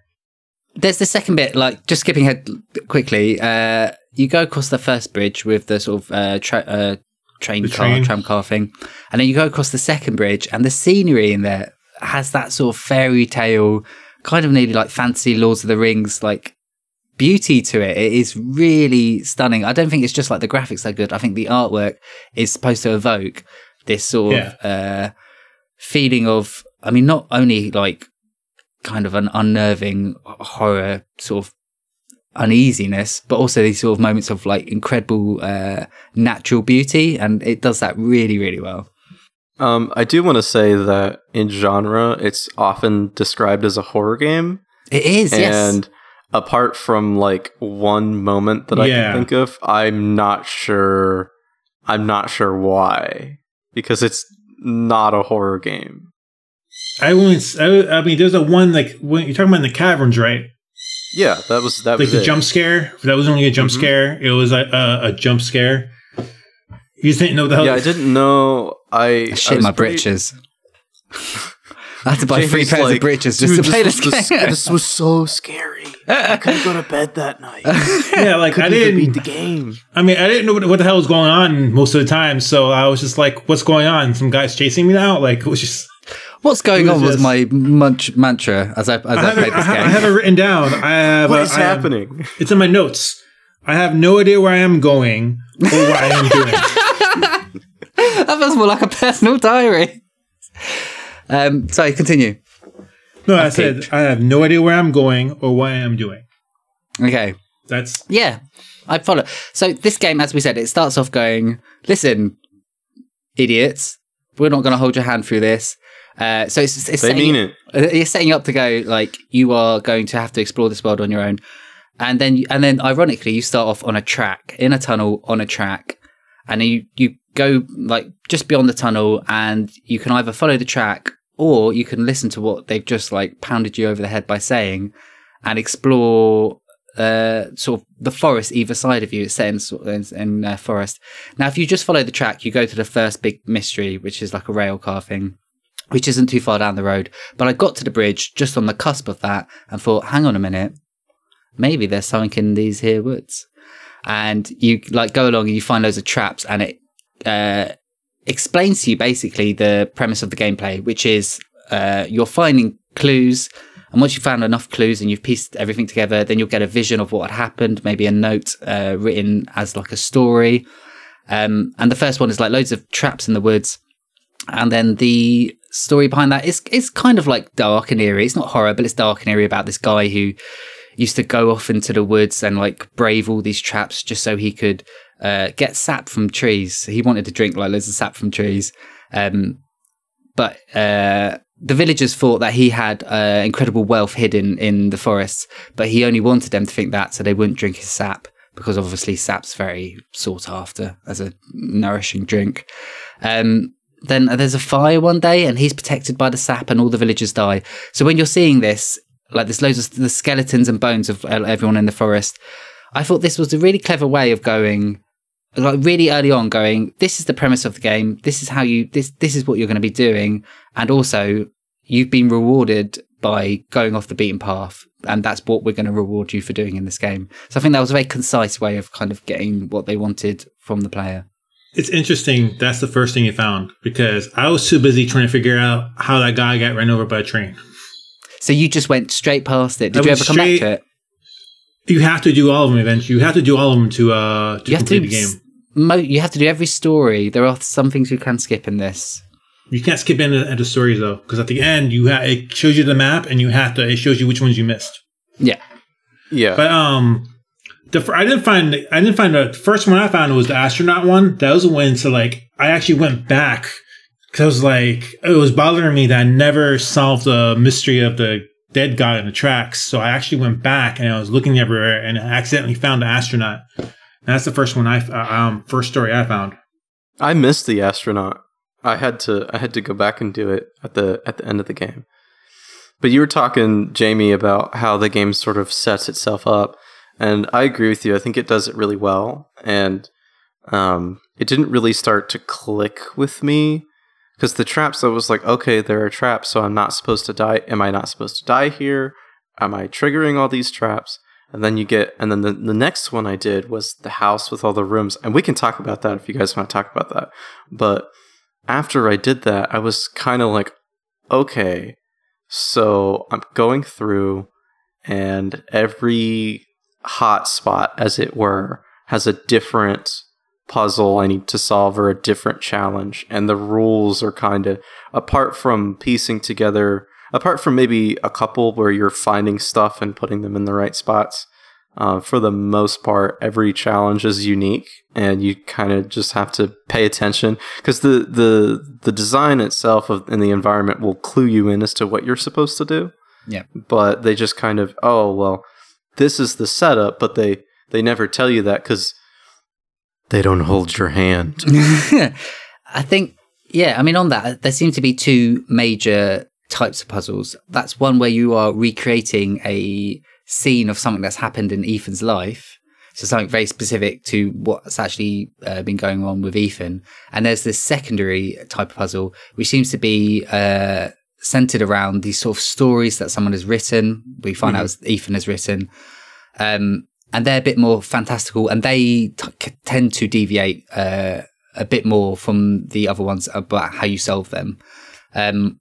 There's the second bit, like just skipping ahead quickly. Uh, you go across the first bridge with the sort of uh, tra- uh, train the car, train. tram car thing. And then you go across the second bridge and the scenery in there has that sort of fairy tale, kind of nearly like fancy Lords of the Rings, like, beauty to it. It is really stunning. I don't think it's just like the graphics are good. I think the artwork is supposed to evoke this sort yeah. of uh, feeling of, I mean, not only like kind of an unnerving horror sort of uneasiness, but also these sort of moments of like incredible uh, natural beauty. And it does that really, really well. Um, I do want to say that in genre, it's often described as a horror game. It is, and yes. And apart from like one moment that I yeah. can think of, I'm not sure. I'm not sure why, because it's not a horror game. I wouldn't. I, I mean, there's a one like when you're talking about in the caverns, right? Yeah, that was that. Like was the it. jump scare. That wasn't really a jump mm-hmm. scare. It was a, a, a jump scare. You just didn't know the hell. Yeah, I didn't know. I, I shit I my pretty... britches. I had to buy Jamie's three pairs like, of breeches just to play this game. This, this was so scary. I couldn't go to bed that night. Yeah, like I, I didn't beat the game. I mean, I didn't know what, what the hell was going on most of the time, so I was just like, "What's going on? Some guy's chasing me now." Like, it was just. What's going was on was my munch mantra as I as I, I played this I game. I have it written down. I have. What a, is I happening? Have, it's in my notes. I have no idea where I am going or what I am doing. That feels more like a personal diary. Um, sorry, continue. No, I, I said think. I have no idea where I'm going or what I am doing. Okay. That's... Yeah, I follow. So this game, as we said, it starts off going, listen, idiots, we're not going to hold your hand through this. Uh, so it's, it's, they setting, mean it. It's setting up to go, like, you are going to have to explore this world on your own. And then, and then, ironically, you start off on a track, in a tunnel, on a track. And you, you go, like, just beyond the tunnel, and you can either follow the track or you can listen to what they've just, like, pounded you over the head by saying and explore uh, sort of the forest either side of you. It's set in, in, in uh, forest. Now, if you just follow the track, you go to the first big mystery, which is, like, a rail car thing, which isn't too far down the road. But I got to the bridge just on the cusp of that and thought, hang on a minute. Maybe there's something in these here woods. And you like go along and you find loads of traps, and it uh, explains to you basically the premise of the gameplay, which is uh, you're finding clues. And once you've found enough clues and you've pieced everything together, then you'll get a vision of what had happened, maybe a note uh, written as like a story. Um, and the first one is like loads of traps in the woods. And then the story behind that is, is kind of like dark and eerie. It's not horror, but it's dark and eerie about this guy who used to go off into the woods and like brave all these traps just so he could uh, get sap from trees. He wanted to drink like loads of sap from trees. Um, but uh, the villagers thought that he had uh, incredible wealth hidden in the forests, but he only wanted them to think that so they wouldn't drink his sap, because obviously sap's very sought after as a nourishing drink. Um, then there's a fire one day and he's protected by the sap and all the villagers die. So when you're seeing this, like there's loads of the skeletons and bones of everyone in the forest. I thought this was a really clever way of going, like really early on going, this is the premise of the game. This is how you, this, this is what you're going to be doing. And also you've been rewarded by going off the beaten path. And that's what we're going to reward you for doing in this game. So I think that was a very concise way of kind of getting what they wanted from the player. It's interesting. That's the first thing you found, because I was too busy trying to figure out how that guy got run over by a train. So you just went straight past it. Did you ever come back to it? You have to do all of them eventually. You have to do all of them to, uh, to complete the game. Mo you have to do every story. There are some things you can skip in this. You can't skip in at the stories, though, because at the end, you ha it shows you the map, and you have to. It shows you which ones you missed. Yeah. Yeah. But um, the I didn't find I didn't find the first one I found was the astronaut one. That was the one. So, like, I actually went back. Because I was like, it was bothering me that I never solved the mystery of the dead guy in the tracks. So I actually went back and I was looking everywhere and I accidentally found the astronaut. And that's the first one I uh, um first story I found. I missed the astronaut. I had to I had to go back and do it at the at the end of the game. But you were talking, Jamie, about how the game sort of sets itself up, and I agree with you. I think it does it really well, and um it didn't really start to click with me. Because the traps, I was like, okay, there are traps, so I'm not supposed to die. Am I not supposed to die here? Am I triggering all these traps? And then you get, and then the, the next one I did was the house with all the rooms. And we can talk about that if you guys want to talk about that. But after I did that, I was kind of like, okay, so I'm going through, and every hot spot, as it were, has a different puzzle I need to solve or a different challenge, and the rules are kind of, apart from piecing together, apart from maybe a couple where you're finding stuff and putting them in the right spots, uh, for the most part every challenge is unique, and you kind of just have to pay attention, because the the the design itself of in the environment will clue you in as to what you're supposed to do. Yeah, but they just kind of, oh well, this is the setup, but they they never tell you that, because they don't hold your hand. I think, yeah, I mean, on that, there seem to be two major types of puzzles. That's one where you are recreating a scene of something that's happened in Ethan's life. So something very specific to what's actually uh, been going on with Ethan. And there's this secondary type of puzzle, which seems to be uh, centered around these sort of stories that someone has written. We find mm-hmm. out Ethan has written, um, and they're a bit more fantastical, and they t- tend to deviate uh, a bit more from the other ones about how you solve them, um,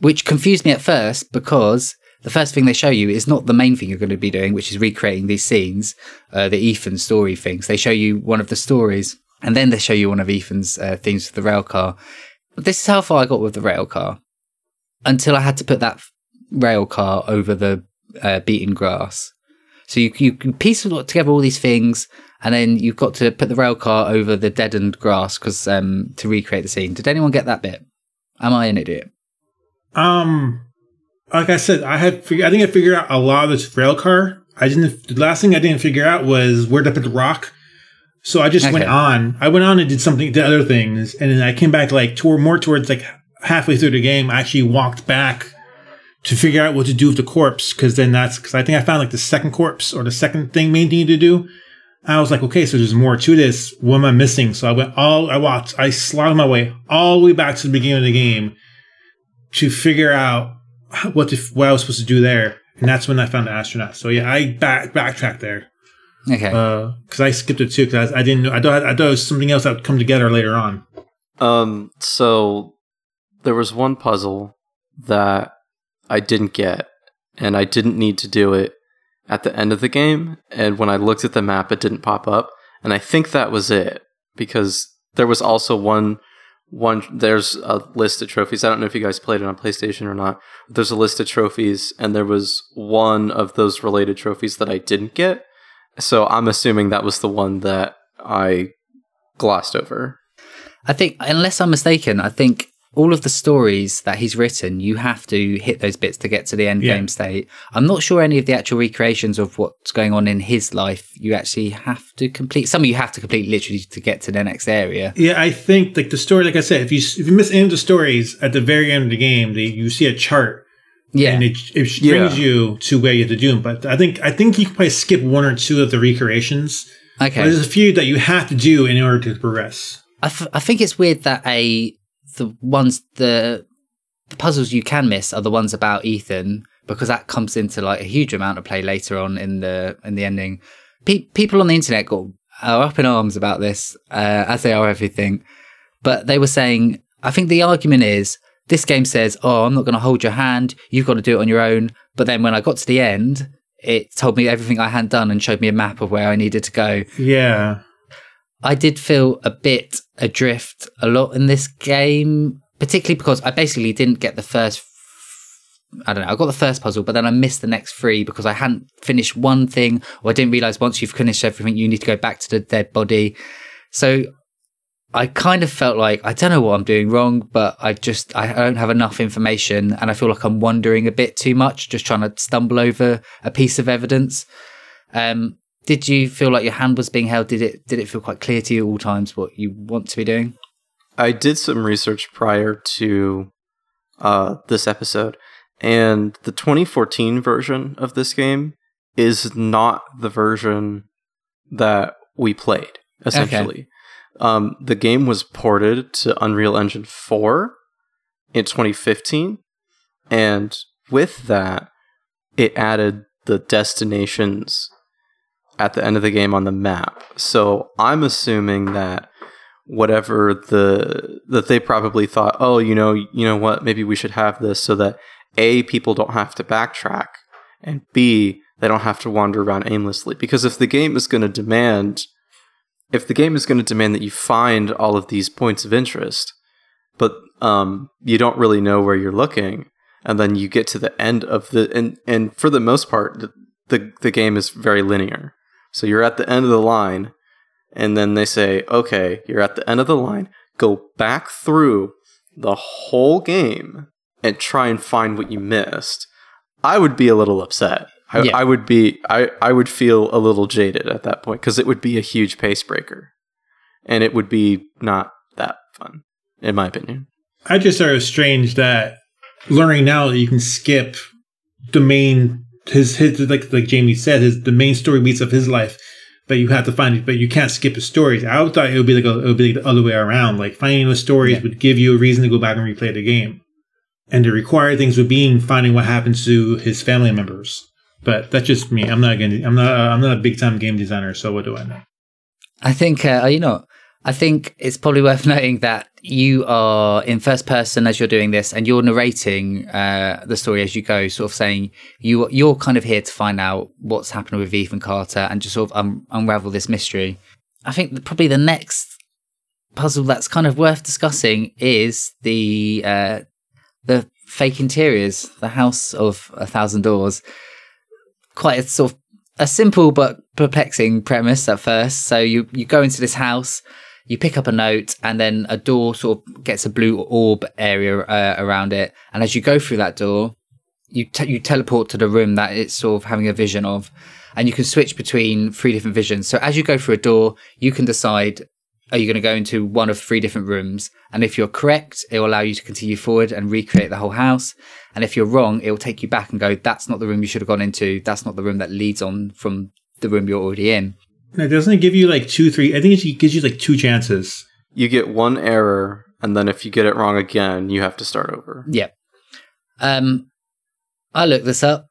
which confused me at first because the first thing they show you is not the main thing you're going to be doing, which is recreating these scenes, uh, the Ethan story things. They show you one of the stories, and then they show you one of Ethan's uh, things with the rail car. This is how far I got with the rail car, until I had to put that rail car over the uh, beaten grass. So you, you piece together all these things, and then you've got to put the rail car over the deadened grass because um, to recreate the scene. Did anyone get that bit? Am I an idiot? Um... Like I said, I had. Fig- I think I figured out a lot of this rail car. I didn't. The last thing I didn't figure out was where to put the rock. So I just okay. went on. I went on and did something, did other things, and then I came back like toward more towards like halfway through the game. I actually walked back to figure out what to do with the corpse, because then that's because I think I found like the second corpse or the second thing main thing to do. I was like, okay, so there's more to this. What am I missing? So I went all. I walked. I slotted my way all the way back to the beginning of the game to figure out what if what I was supposed to do there, and that's when I found the astronaut. So yeah, I back backtracked there. Okay. Because uh, I skipped it too because I, I didn't know. I thought I thought it was something else that would come together later on. Um. So there was one puzzle that I didn't get, and I didn't need to do it at the end of the game. And when I looked at the map, it didn't pop up, and I think that was it because there was also one. One there's a list of trophies. I don't know if you guys played it on PlayStation or not. There's a list of trophies, and there was one of those related trophies that I didn't get. So I'm assuming that was the one that I glossed over. I think, unless I'm mistaken, I think all of the stories that he's written, you have to hit those bits to get to the end yeah. game state. I'm not sure any of the actual recreations of what's going on in his life. You actually have to complete. Some of you have to complete literally to get to the next area. Yeah, I think like the story, like I said, if you if you miss any of the stories at the very end of the game, the, you see a chart. Yeah, and it, it brings yeah. you to where you have to do them. But I think I think you can probably skip one or two of the recreations. Okay, but there's a few that you have to do in order to progress. I, f- I think it's weird that a the ones the the puzzles you can miss are the ones about Ethan, because that comes into like a huge amount of play later on in the in the ending. Pe- people on the internet got are up in arms about this, uh, as they are everything. But they were saying, I think the argument is this game says, "Oh, I'm not going to hold your hand. You've got to do it on your own." But then when I got to the end, it told me everything I hadn't done and showed me a map of where I needed to go. Yeah. I did feel a bit adrift a lot in this game, particularly because I basically didn't get the first, I don't know, I got the first puzzle, but then I missed the next three because I hadn't finished one thing, or I didn't realise once you've finished everything, you need to go back to the dead body. So I kind of felt like, I don't know what I'm doing wrong, but I just, I don't have enough information, and I feel like I'm wandering a bit too much, just trying to stumble over a piece of evidence. Um, Did you feel like your hand was being held? Did it did it feel quite clear to you at all times what you want to be doing? I did some research prior to uh, this episode, and the twenty fourteen version of this game is not the version that we played, essentially. Okay. Um, the game was ported to Unreal Engine four in twenty fifteen, and with that, it added the destinations at the end of the game on the map. So I'm assuming that whatever the that they probably thought, oh, you know, you know what, maybe we should have this so that A, people don't have to backtrack, and B, they don't have to wander around aimlessly. Because if the game is going to demand, if the game is going to demand that you find all of these points of interest, but um, you don't really know where you're looking, and then you get to the end of the and and for the most part, the the, the game is very linear. So you're at the end of the line, and then they say, okay, you're at the end of the line, go back through the whole game and try and find what you missed. I would be a little upset. I, yeah. I would be, I, I would feel a little jaded at that point, because it would be a huge pace breaker, and it would be not that fun, in my opinion. I just thought it was strange that learning now that you can skip the main His, his like like Jamie said, his the main story beats of his life, but you have to find it. But you can't skip his stories. I thought it would be like a, it would be like the other way around. Like finding those stories yeah. would give you a reason to go back and replay the game. and the required things would be finding what happens to his family members. But that's just me. I'm not gonna, I'm not. I'm not a big time game designer. So what do I know? I think uh, you know. I think it's probably worth noting that you are in first person as you're doing this, and you're narrating uh, the story as you go, sort of saying you you're kind of here to find out what's happening with Ethan Carter and just sort of un- unravel this mystery. I think that probably the next puzzle that's kind of worth discussing is the uh, the fake interiors, the House of a Thousand Doors. Quite a sort of a simple but perplexing premise at first. So you, you go into this house, you pick up a note, and then a door sort of gets a blue orb area uh, around it. And as you go through that door, you te- you teleport to the room that it's sort of having a vision of, and you can switch between three different visions. So as you go through a door, you can decide, are you going to go into one of three different rooms? And if you're correct, it will allow you to continue forward and recreate the whole house. And if you're wrong, it will take you back and go, that's not the room you should have gone into. That's not the room that leads on from the room you're already in. Now, doesn't it give you like two, three? I think it gives you like two chances. You get one error, and then if you get it wrong again, you have to start over. Yeah. Um, I looked this up.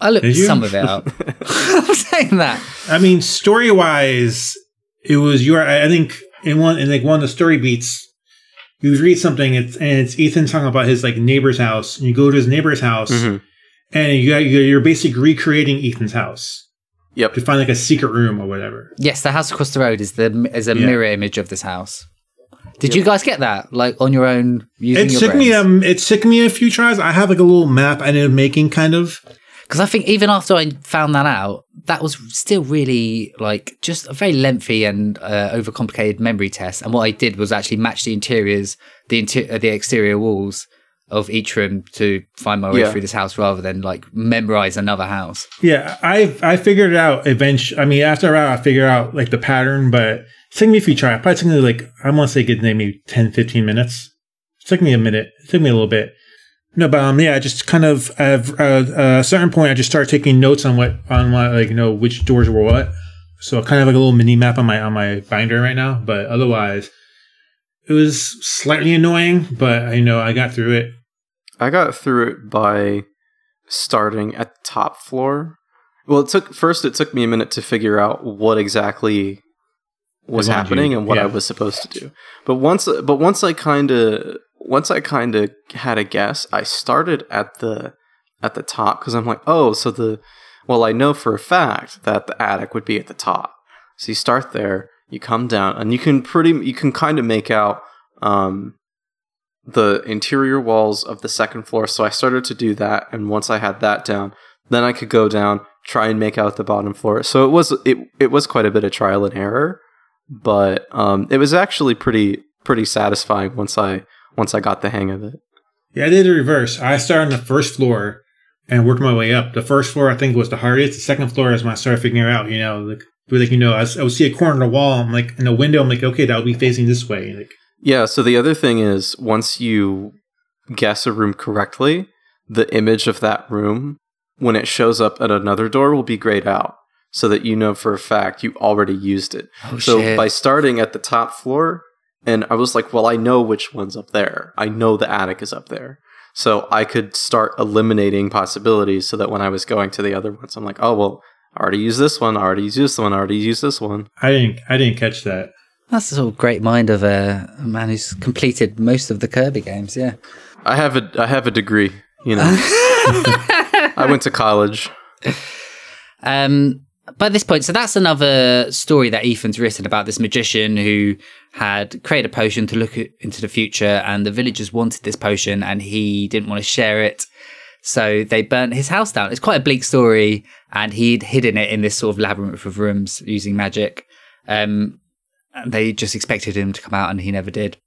I looked some of it up. I'm saying that. I mean, story-wise... It was your, I think, in one, in like one of the story beats, you read something, it's, and it's Ethan talking about his like neighbor's house, and you go to his neighbor's house, mm-hmm. and you, you're basically recreating Ethan's house. Yep. To find like a secret room or whatever. Yes, the house across the road is the is a yeah. mirror image of this house. Did yep. you guys get that? Like on your own? Using it your took brains? me um, it took me a few tries. I have like a little map I ended up making, kind of. Because I think even after I found that out, that was still really like just a very lengthy and uh, overcomplicated memory test. And what I did was actually match the interiors, the inter- uh, the exterior walls of each room to find my way yeah. through this house, rather than like memorize another house. Yeah, I I figured it out eventually. I mean, after a while, I figured out like the pattern, but it took me a few tries. Probably took me like I want to say good maybe ten, fifteen minutes. It took me a minute. It took me a little bit. No, but um, yeah, I just kind of at uh, uh, a certain point, I just started taking notes on what on what, like you know which doors were what. So kind of like a little mini map on my on my binder right now. But otherwise, it was slightly annoying, but I you know I got through it. I got through it by starting at the top floor. Well, it took first it took me a minute to figure out what exactly was happening you, and what yeah. I was supposed to do. But once but once I kind of. Once I kind of had a guess, I started at the at the top because I'm like, oh, so the well, I know for a fact that the attic would be at the top. So you start there, you come down, and you can pretty you can kind of make out um, the interior walls of the second floor. So I started to do that, and once I had that down, then I could go down, try and make out the bottom floor. So it was it it was quite a bit of trial and error, but um, it was actually pretty pretty satisfying once I. Once I got the hang of it. Yeah, I did the reverse. I started on the first floor and worked my way up. The first floor, I think, was the hardest. The second floor is when I started figuring out, you know, like, like you know, I, I would see a corner of the wall. I'm like, in the window, I'm like, okay, that'll be facing this way. Like, yeah, so the other thing is, once you guess a room correctly, the image of that room, when it shows up at another door, will be grayed out so that you know for a fact you already used it. Oh, so shit. By starting at the top floor... And I was like, well, I know which one's up there. I know the attic is up there. So I could start eliminating possibilities so that when I was going to the other ones, I'm like, oh, well, I already used this one. I already used this one. I already used this one. I didn't I didn't catch that. That's the sort of great mind of a man who's completed most of the Kirby games, yeah. I have a, I have a degree, you know. I went to college. Um. By this point, so that's another story that Ethan's written about this magician who had created a potion to look into the future, and the villagers wanted this potion and he didn't want to share it, so they burnt his house down. It's quite a bleak story, and he'd hidden it in this sort of labyrinth of rooms using magic. Um, and they just expected him to come out, and he never did.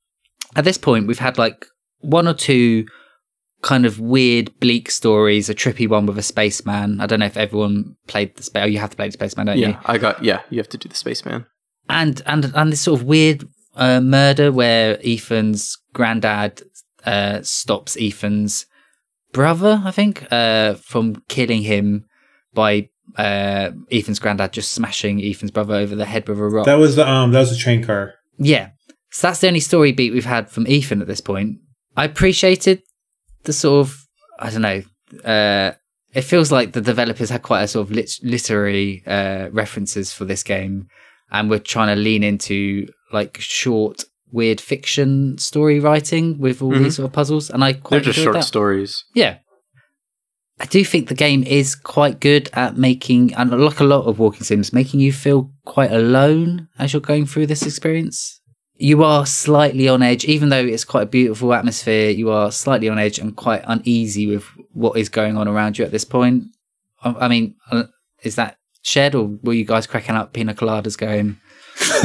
At this point, we've had like one or two kind of weird, bleak stories, a trippy one with a spaceman. I don't know if everyone played the space. Oh, you have to play the spaceman, don't yeah, you? Yeah, I got, yeah, you have to do the spaceman. And and and this sort of weird uh, murder where Ethan's granddad uh, stops Ethan's brother, I think, uh, from killing him by uh, Ethan's granddad just smashing Ethan's brother over the head with a rock. That was the um, that was the train car. Yeah. So that's the only story beat we've had from Ethan at this point. I appreciated the sort of, I don't know, uh, it feels like the developers had quite a sort of lit- literary uh, references for this game, and we're trying to lean into like short, weird fiction story writing with all mm-hmm. these sort of puzzles. And I quite They're just short that. stories. Yeah. I do think the game is quite good at making, and like a lot of walking sims, making you feel quite alone as you're going through this experience. You are slightly on edge, even though it's quite a beautiful atmosphere. You are slightly on edge and quite uneasy with what is going on around you at this point. I, I mean, is that shared, or were you guys cracking up pina coladas going?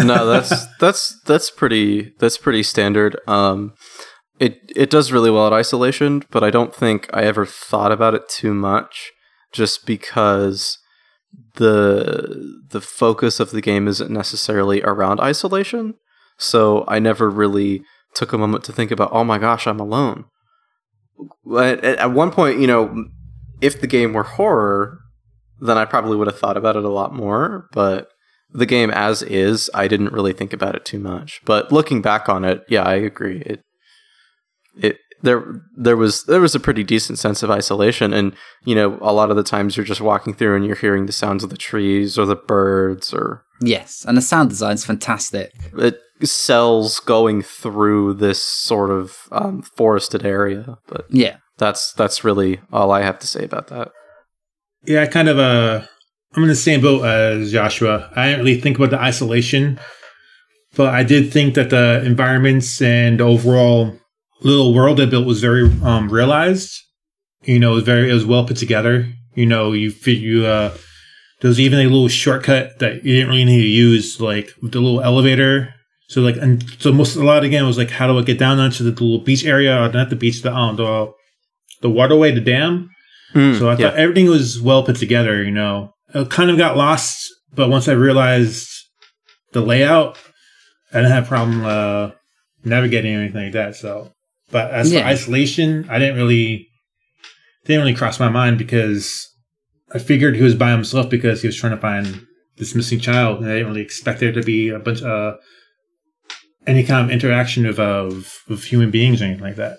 No, that's that's that's pretty that's pretty standard. Um, it it does really well at isolation, but I don't think I ever thought about it too much, just because the the focus of the game isn't necessarily around isolation. So I never really took a moment to think about, oh my gosh, I'm alone. At, at one point, you know, if the game were horror, then I probably would have thought about it a lot more. But the game as is, I didn't really think about it too much. But looking back on it, yeah, I agree. It, it there there was there was a pretty decent sense of isolation, and you know, a lot of the times you're just walking through and you're hearing the sounds of the trees or the birds or yes, and the sound design's fantastic. It, cells going through this sort of um, forested area, but yeah, that's that's really all I have to say about that. Yeah, I kind of uh, I'm in the same boat as Joshua. I didn't really think about the isolation, but I did think that the environments and overall little world I built was very um, realized. You know, it was very it was well put together. You know, you you uh, there was even a little shortcut that you didn't really need to use, like with the little elevator. So like, and so most a lot of the game was like, how do I get down onto the little beach area? Or not the beach, the um, the, the waterway, the dam. Mm, so I yeah. thought everything was well put together. You know, I kind of got lost, but once I realized the layout, I didn't have a problem uh, navigating or anything like that. So, but as yeah. for isolation, I didn't really didn't really cross my mind, because I figured he was by himself because he was trying to find this missing child, and I didn't really expect there to be a bunch of uh, any kind of interaction with, uh, with, with human beings or anything like that.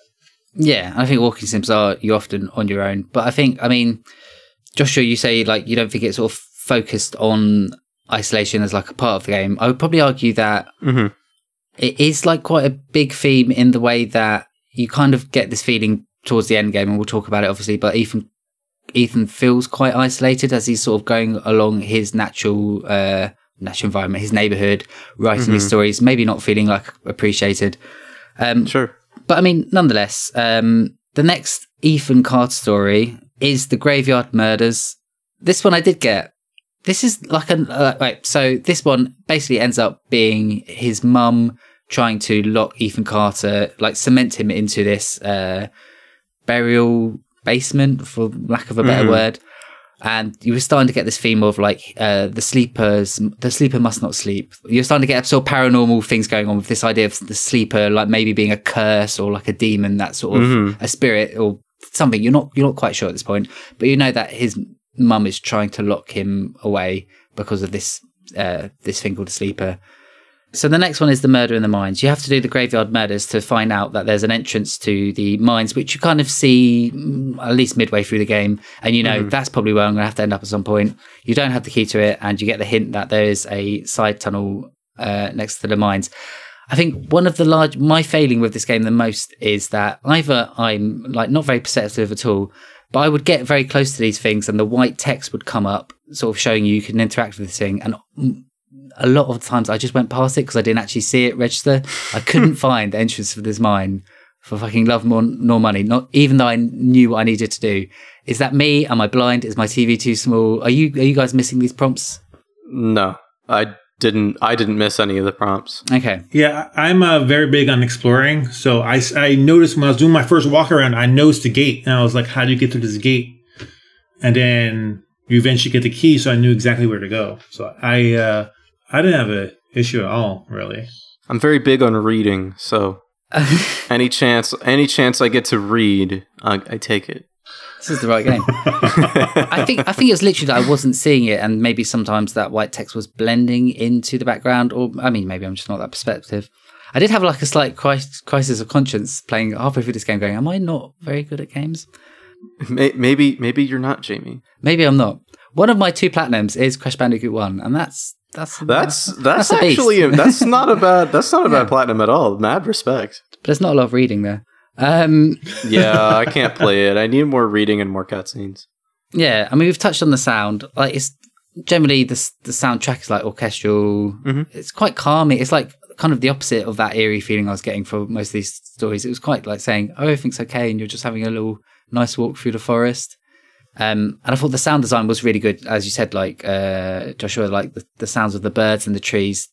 Yeah, I think walking sims are, you're often on your own. But I think, I mean, Joshua, you say like you don't think it's sort of focused on isolation as like a part of the game. I would probably argue that mm-hmm. it is like quite a big theme, in the way that you kind of get this feeling towards the end game, and we'll talk about it obviously, but Ethan, Ethan feels quite isolated as he's sort of going along his natural... Uh, natural environment, his neighborhood, writing mm-hmm. his stories, maybe not feeling like appreciated. Um, sure. But I mean, nonetheless, um, the next Ethan Carter story is The Graveyard Murders. This one I did get. This is like an, uh, right. So this one basically ends up being his mum trying to lock Ethan Carter, like cement him into this uh, burial basement, for lack of a better mm-hmm. word. And you were starting to get this theme of like uh, the sleepers, the sleeper must not sleep. You're starting to get sort of paranormal things going on with this idea of the sleeper, like maybe being a curse or like a demon, that sort of mm-hmm. a spirit or something. You're not, you're not quite sure at this point, but you know that his mum is trying to lock him away because of this, uh, this thing called the sleeper. So the next one is The Murder in the Mines. You have to do the Graveyard Murders to find out that there's an entrance to the mines, which you kind of see at least midway through the game. And you know, mm-hmm. that's probably where I'm going to have to end up at some point. You don't have the key to it, and you get the hint that there is a side tunnel uh, next to the mines. I think one of the large, my failing with this game the most is that either I'm like not very perceptive at all, but I would get very close to these things and the white text would come up sort of showing you you can interact with this thing. And a lot of times I just went past it because I didn't actually see it register. I couldn't find the entrance for this mine for fucking love more, nor money, not even though I knew what I needed to do. Is that me? Am I blind? Is my T V too small? Are you are you guys missing these prompts? No, I didn't. I didn't miss any of the prompts. Okay. Yeah, I'm uh, very big on exploring. So I, I noticed when I was doing my first walk around, I noticed the gate. And I was like, how do you get through this gate? And then you eventually get the key, so I knew exactly where to go. So I... Uh, I didn't have an issue at all, really. I'm very big on reading, so any chance any chance I get to read, I, I take it. This is the right game. I think I think it was literally that I wasn't seeing it, and maybe sometimes that white text was blending into the background, or I mean, maybe I'm just not that perceptive. I did have like a slight crisis of conscience playing halfway through this game going, am I not very good at games? Maybe maybe you're not, Jamie. Maybe I'm not. One of my two platinums is Crash Bandicoot one, and that's that's that's that's, that's, that's actually that's not a bad that's not a bad yeah. platinum at all. Mad respect. But there's not a lot of reading there. Um, yeah, I can't play it. I need more reading and more cutscenes. Yeah, I mean we've touched on the sound. Like it's generally the the soundtrack is like orchestral. Mm-hmm. It's quite calming. It's like kind of the opposite of that eerie feeling I was getting for most of these stories. It was quite like saying, "Oh, everything's okay," and you're just having a little nice walk through the forest. Um, and I thought the sound design was really good, as you said, like uh, Joshua, like the, the sounds of the birds and the trees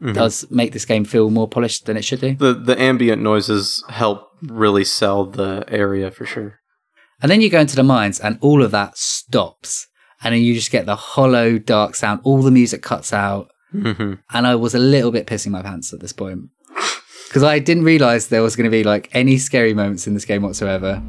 mm-hmm. does make this game feel more polished than it should do. The the ambient noises help really sell the area for sure. And then you go into the mines and all of that stops. And then you just get the hollow, dark sound. All the music cuts out. Mm-hmm. And I was a little bit pissing my pants at this point. Because I didn't realise there was going to be like any scary moments in this game whatsoever.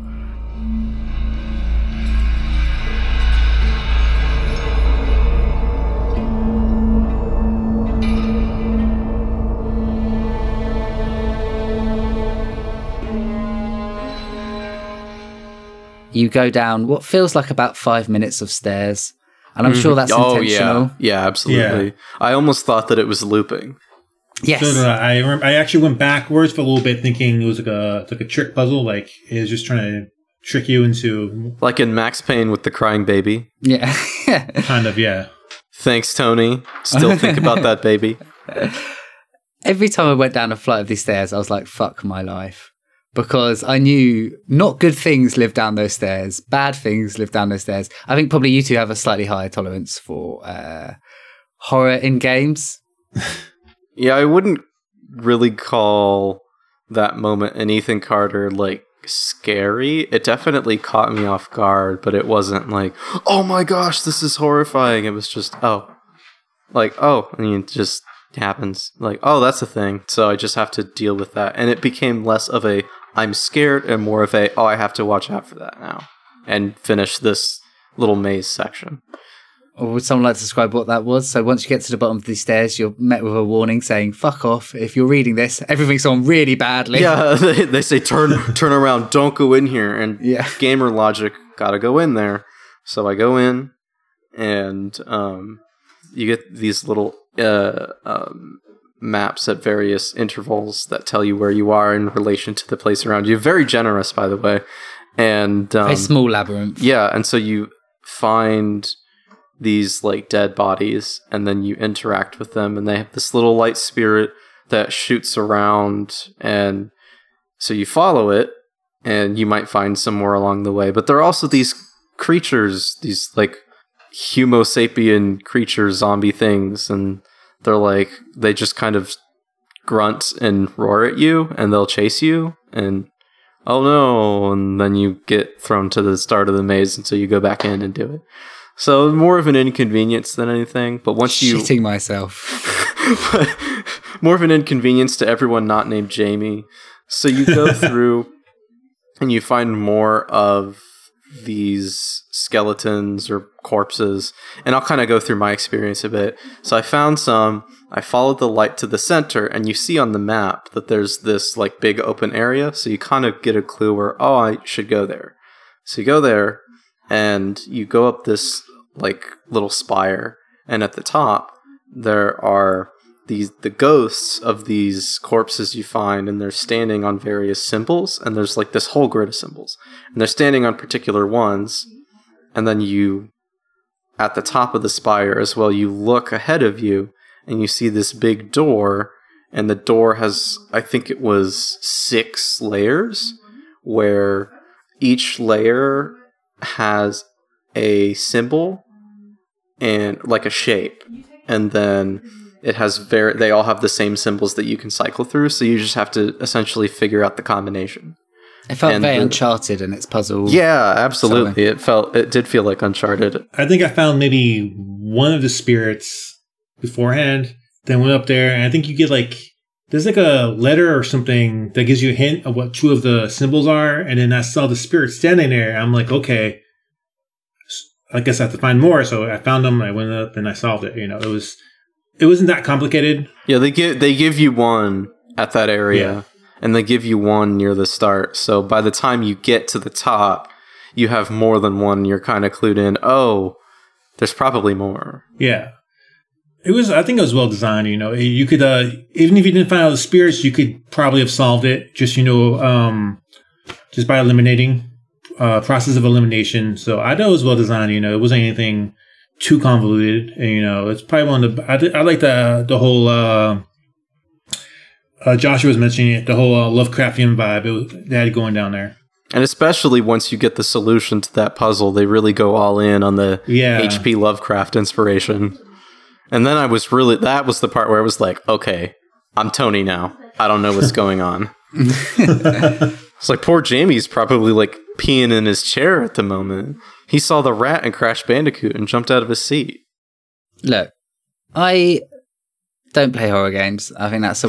You go down what feels like about five minutes of stairs. And I'm mm-hmm. sure that's oh, intentional. Yeah, yeah absolutely. Yeah. I almost thought that it was looping. Yes. No, no, no. I, remember, I actually went backwards for a little bit thinking it was like a, like a trick puzzle. Like it was just trying to trick you into... Like in Max Payne with the crying baby. Yeah. Kind of, yeah. Thanks, Tony. Still think about that baby. Every time I went down a flight of these stairs, I was like, fuck my life. Because I knew not good things live down those stairs. Bad things live down those stairs. I think probably you two have a slightly higher tolerance for uh, horror in games. Yeah, I wouldn't really call that moment in Ethan Carter, like, scary. It definitely caught me off guard, but it wasn't like, oh my gosh, this is horrifying. It was just, oh. Like, oh, I mean, just... happens. Like, oh, that's a thing. So I just have to deal with that. And it became less of a, I'm scared, and more of a, oh, I have to watch out for that now. And finish this little maze section. Or would someone like to describe what that was? So once you get to the bottom of these stairs, you're met with a warning saying, fuck off. If you're reading this, everything's on really badly. Yeah, they, they say, turn turn around, don't go in here. And yeah. Gamer logic, gotta go in there. So I go in, and um, you get these little... Uh, um, maps at various intervals that tell you where you are in relation to the place around you. Very generous, by the way. And um, a small labyrinth. Yeah, and so you find these like dead bodies, and then you interact with them, and they have this little light spirit that shoots around, and so you follow it, and you might find some more along the way. But there are also these creatures, these like Homo sapien creature zombie things, and they're like they just kind of grunt and roar at you, and they'll chase you, and oh no, and then you get thrown to the start of the maze until you go back in and do it. So more of an inconvenience than anything, but once you shitting myself but more of an inconvenience to everyone not named Jamie. So you go through and you find more of these skeletons or corpses, and I'll kind of go through my experience a bit. So I found some, I followed the light to the center, and you see on the map that there's this like big open area, so you kind of get a clue where, oh, I should go there. So you go there, and you go up this like little spire, and at the top there are these the ghosts of these corpses you find, and they're standing on various symbols, and there's like this whole grid of symbols, and they're standing on particular ones. And then you, at the top of the spire as well, you look ahead of you, and you see this big door, and the door has, I think it was six layers, where each layer has a symbol and like a shape, and then it has very, they all have the same symbols that you can cycle through, so you just have to essentially figure out the combination. It felt and very the, Uncharted in its puzzle. Yeah, absolutely. It felt, it did feel like Uncharted. I think I found maybe one of the spirits beforehand, then went up there, and I think you get like, there's like a letter or something that gives you a hint of what two of the symbols are, and then I saw the spirit standing there, and I'm like, okay, I guess I have to find more. So I found them, I went up, and I solved it. You know, it was... It wasn't that complicated. Yeah, they give they give you one, at that area. Yeah. And they give you one near the start. So by the time you get to the top, you have more than one. You're kind of clued in. Oh, there's probably more. Yeah. It was, I think it was well designed, you know, you could, uh, even if you didn't find out the spirits, you could probably have solved it just, you know, um, just by eliminating, uh, process of elimination. So I thought it was well designed, you know, it wasn't anything too convoluted. And, you know, it's probably one of the, I, th- I like the, the whole, uh, uh, Joshua was mentioning it, the whole uh, Lovecraftian vibe it was, they had going down there. And especially once you get the solution to that puzzle, they really go all in on the yeah. H P Lovecraft inspiration. And then I was really, that was the part where I was like, okay, I'm Tony now. I don't know what's going on. It's like, poor Jamie's probably like peeing in his chair at the moment. He saw the rat in Crash Bandicoot and jumped out of his seat. Look, I don't play horror games. I think that's a,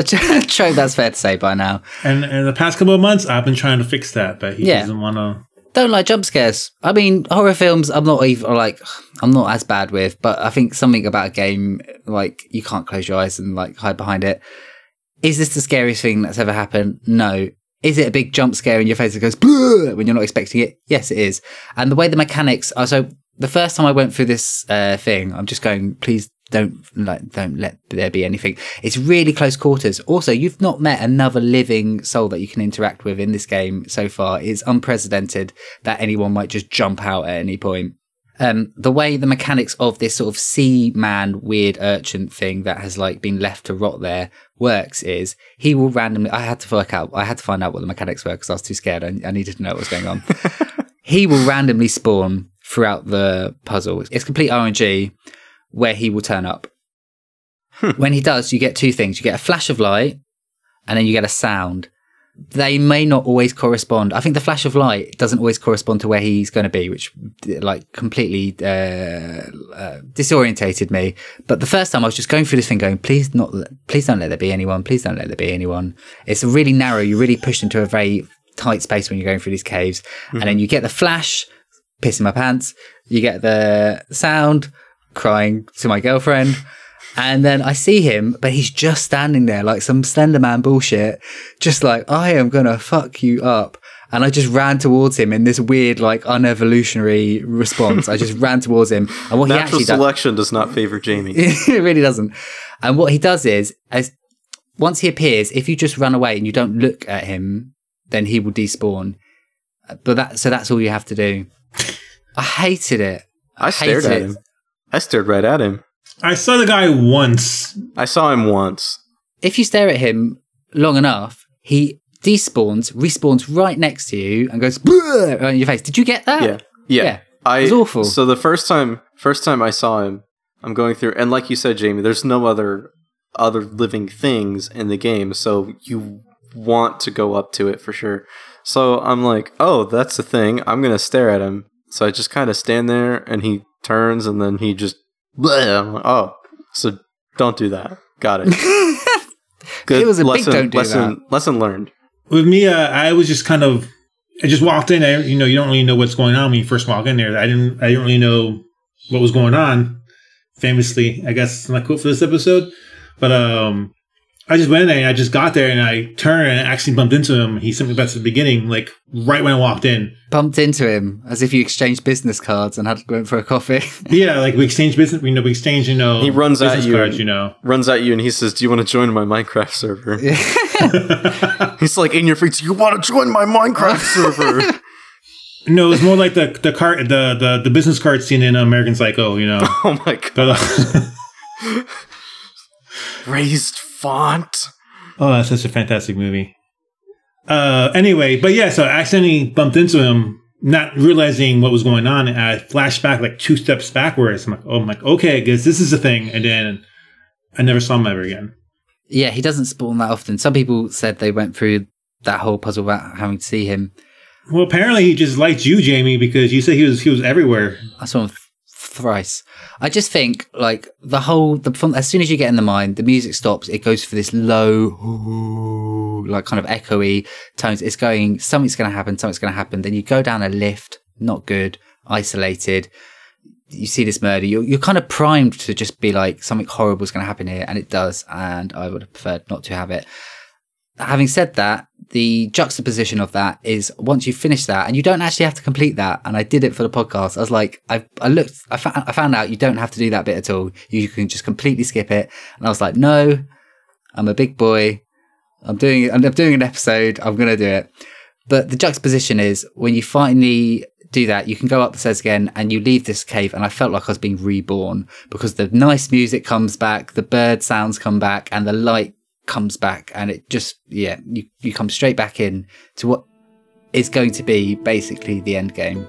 a trope that's fair to say by now. And in the past couple of months, I've been trying to fix that, but he yeah. doesn't want to. Don't like jump scares. I mean, horror films, I'm not even like, I'm not as bad with, but I think something about a game, like, you can't close your eyes and like hide behind it. Is this the scariest thing that's ever happened? No. Is it a big jump scare in your face that goes bleh when you're not expecting it? Yes, it is. And the way the mechanics are, so the first time I went through this uh, thing, I'm just going, please don't like, don't let there be anything. It's really close quarters. Also, you've not met another living soul that you can interact with in this game so far. It's unprecedented that anyone might just jump out at any point. Um, the way the mechanics of this sort of sea man, weird urchin thing that has like been left to rot there works is he will randomly, I had to work out, I had to find out what the mechanics were because I was too scared. I, I needed to know what was going on. He will randomly spawn throughout the puzzle. It's complete R N G. Where he will turn up. Hmm. When he does, you get two things. You get a flash of light and then you get a sound. They may not always correspond. I think the flash of light doesn't always correspond to where he's going to be, which like completely uh, uh, disorientated me. But the first time I was just going through this thing going, please not, please don't let there be anyone. Please don't let there be anyone. It's really narrow. You're really pushed into a very tight space when you're going through these caves. Mm-hmm. And then you get the flash, pissing my pants. You get the sound, crying to my girlfriend, and then I see him, but he's just standing there like some Slender Man bullshit, just like, I am gonna fuck you up. And I just ran towards him in this weird, like, unevolutionary response. I just ran towards him, and what Natural he actually does, selection does not favor Jamie. It really doesn't. And what he does is, as once he appears, if you just run away and you don't look at him, then he will despawn. But that, so that's all you have to do. I hated it. I, I stared at it. him. I stared right at him. I saw the guy once. I saw him once. If you stare at him long enough, he despawns, respawns right next to you, and goes right in your face. Did you get that? Yeah, yeah. yeah. I, it was awful. So the first time, first time I saw him, I'm going through, and like you said, Jamie, there's no other other living things in the game, so you want to go up to it for sure. So I'm like, oh, that's the thing. I'm gonna stare at him. So I just kind of stand there, and he turns, and then he just bleh. I'm like, oh, so don't do that. Got it. Good. It was a lesson, big don't do lesson, that. Lesson learned. With me, uh, I was just kind of, I just walked in. I, you know, you don't really know what's going on when you first walk in there. I didn't, I didn't really know what was going on. Famously, I guess it's not cool for this episode, but um, I just went in there and I just got there and I turned and actually bumped into him. He sent me back to the beginning, like right when I walked in. Bumped into him as if you exchanged business cards and had went for a coffee. Yeah, like we exchanged business, you know, we exchanged, you know, he runs business at you cards, you know. Runs at you and he says, do you want to join my Minecraft server? Yeah. He's like in your face, you want to join my Minecraft server? No, it's more like the the card, the, the, the business card scene in American Psycho, you know. Oh my God. Raised font. Oh, that's such a fantastic movie. Uh, anyway, but yeah, so I accidentally bumped into him, not realizing what was going on. And I flashed back like two steps backwards. I'm like, oh, I'm like, okay, I guess this is the thing. And then I never saw him ever again. Yeah, he doesn't spawn that often. Some people said they went through that whole puzzle without having to see him. Well, apparently he just liked you, Jamie, because you said he was he was everywhere. I saw him thrice. I just think like the whole the from, as soon as you get in the mine, the music stops. It goes for this low, like kind of echoey tones. It's going, something's going to happen, something's going to happen. Then you go down a lift, not good, isolated. you see this murder, you're, you're kind of primed to just be like, something horrible is going to happen here, and it does, and I would have preferred not to have it. Having said that, the juxtaposition of that is once you finish that, and you don't actually have to complete that, and I did it for the podcast. I was like, I, I looked, I, fa I found out you don't have to do that bit at all. You can just completely skip it. And I was like, no, I'm a big boy. I'm doing, I'm doing an episode. I'm going to do it. But the juxtaposition is when you finally do that, you can go up the stairs again and you leave this cave, and I felt like I was being reborn, because the nice music comes back, the bird sounds come back, and the light comes back, and it just, yeah, you, you come straight back in to what is going to be basically the end game.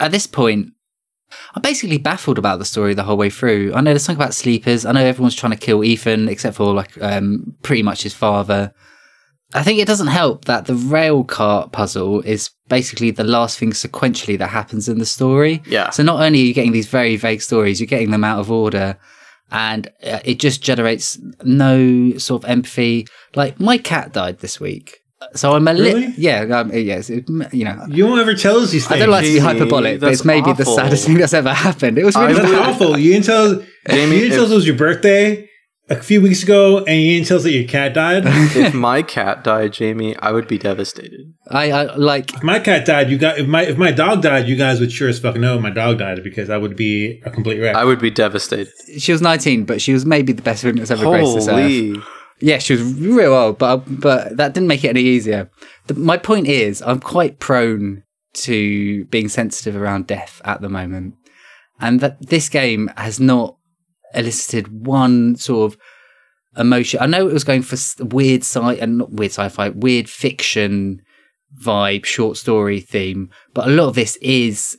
At this point, I'm basically baffled about the story the whole way through. I know there's something about sleepers. I know everyone's trying to kill Ethan, except for like um, pretty much his father. I think it doesn't help that the rail cart puzzle is basically the last thing sequentially that happens in the story. Yeah. So not only are you getting these very vague stories, you're getting them out of order, and it just generates no sort of empathy. Like, my cat died this week. So I'm a little, really? yeah, um, yes, it, you know. You won't ever tell us these things. I don't like Jamie, to be hyperbolic, but it's maybe awful. The saddest thing that's ever happened. It was really that's awful. You didn't tell, Jamie, you didn't if, tell us it was your birthday a few weeks ago, and you didn't tell us that your cat died. If my cat died, Jamie, I would be devastated. I, I like if my cat died. You got if my if my dog died, you guys would sure as fuck know my dog died, because I would be a complete wreck. I would be devastated. She was nineteen, but she was maybe the best thing that's ever graced this earth. Yeah, she was real old, but but that didn't make it any easier. The, my point is, I'm quite prone to being sensitive around death at the moment, and that this game has not elicited one sort of emotion. I know it was going for weird sci and not weird sci-fi, weird fiction vibe, short story theme, but a lot of this is,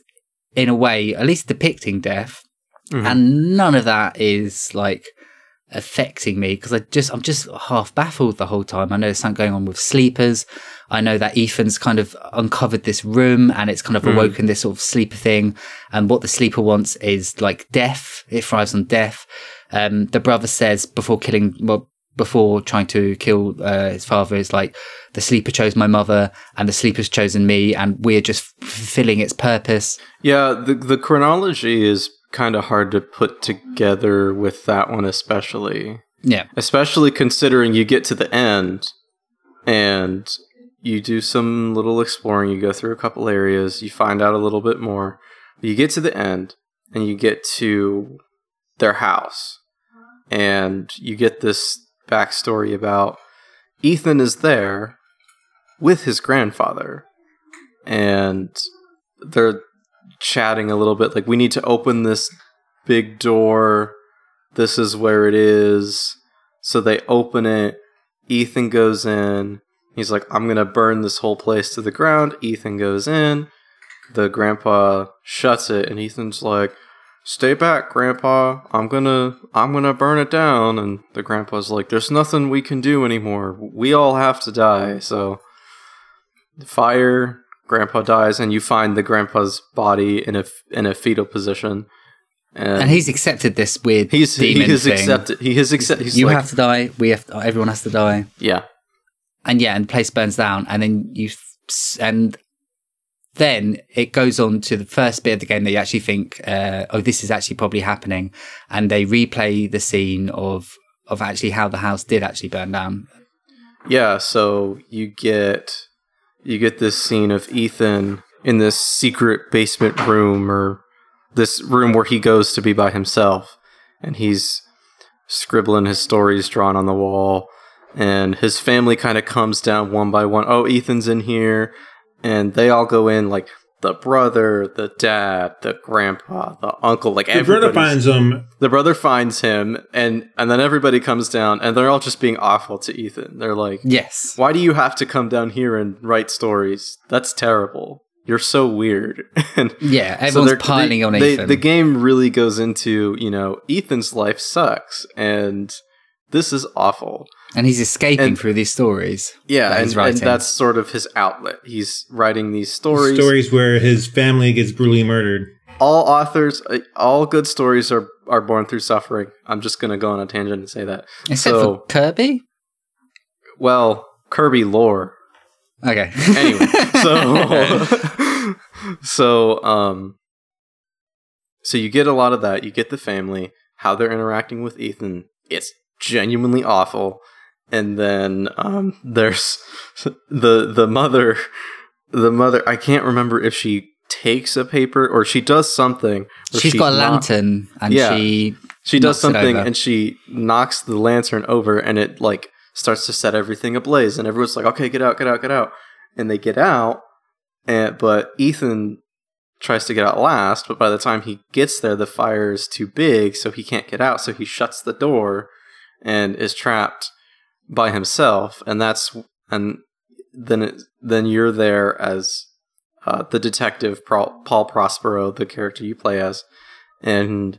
in a way, at least depicting death, mm-hmm. and none of that is like affecting me, because I just I'm just half baffled the whole time. I know there's something going on with sleepers. I know that Ethan's kind of uncovered this room, and it's kind of mm. awoken this sort of sleeper thing, and what the sleeper wants is like death. It thrives on death. Um the brother says before killing well before trying to kill uh, his father is like, the sleeper chose my mother and the sleeper's chosen me, and we're just fulfilling its purpose. Yeah, the, the chronology is kind of hard to put together with that one, especially. Yeah. Especially considering you get to the end and you do some little exploring. You go through a couple areas. You find out a little bit more. But you get to the end and you get to their house. And you get this backstory about Ethan is there with his grandfather. And they're chatting a little bit, like, we need to open this big door, this is where it is. So they open it, Ethan goes in, he's like, I'm gonna burn this whole place to the ground. Ethan goes in, the grandpa shuts it, and Ethan's like, stay back, grandpa, i'm gonna i'm gonna burn it down. And the grandpa's like, there's nothing we can do anymore, we all have to die. So fire, grandpa dies, and you find the grandpa's body in a in a fetal position, and, and he's accepted this weird he's demon he has thing. accepted he has accepted you like, have to die, we have to, everyone has to die. Yeah, and yeah, and the place burns down, and then you and then it goes on to the first bit of the game that you actually think, uh, oh, this is actually probably happening, and they replay the scene of of actually how the house did actually burn down. Yeah, so you get. You get this scene of Ethan in this secret basement room, or this room where he goes to be by himself. And he's scribbling his stories drawn on the wall. And his family kind of comes down one by one. Oh, Ethan's in here. And they all go in, like the brother, the dad, the grandpa, the uncle. Like The brother finds him. The brother finds him. And, and then everybody comes down, and they're all just being awful to Ethan. They're like, yes, why do you have to come down here and write stories? That's terrible. You're so weird. And yeah, everyone's so piling they, on they, Ethan. The game really goes into, you know, Ethan's life sucks, and this is awful. And he's escaping and, through these stories. Yeah, that and, and that's sort of his outlet. He's writing these stories. Stories where his family gets brutally murdered. All authors, all good stories are, are born through suffering. I'm just going to go on a tangent and say that. Except so, for Kirby? Well, Kirby lore. Okay. Anyway, so... so, um... So you get a lot of that. You get the family, how they're interacting with Ethan. It's genuinely awful. And then um, there's the the mother, the mother. I can't remember if she takes a paper or she does something. She's she got a lantern, and yeah, she she does something, and she knocks the lantern over, and it like starts to set everything ablaze. And everyone's like, "Okay, get out, get out, get out!" And they get out, and but Ethan tries to get out last. But by the time he gets there, the fire is too big, so he can't get out. So he shuts the door and is trapped by himself, and that's and then it, then you're there as uh, the detective Paul Prospero, the character you play as, and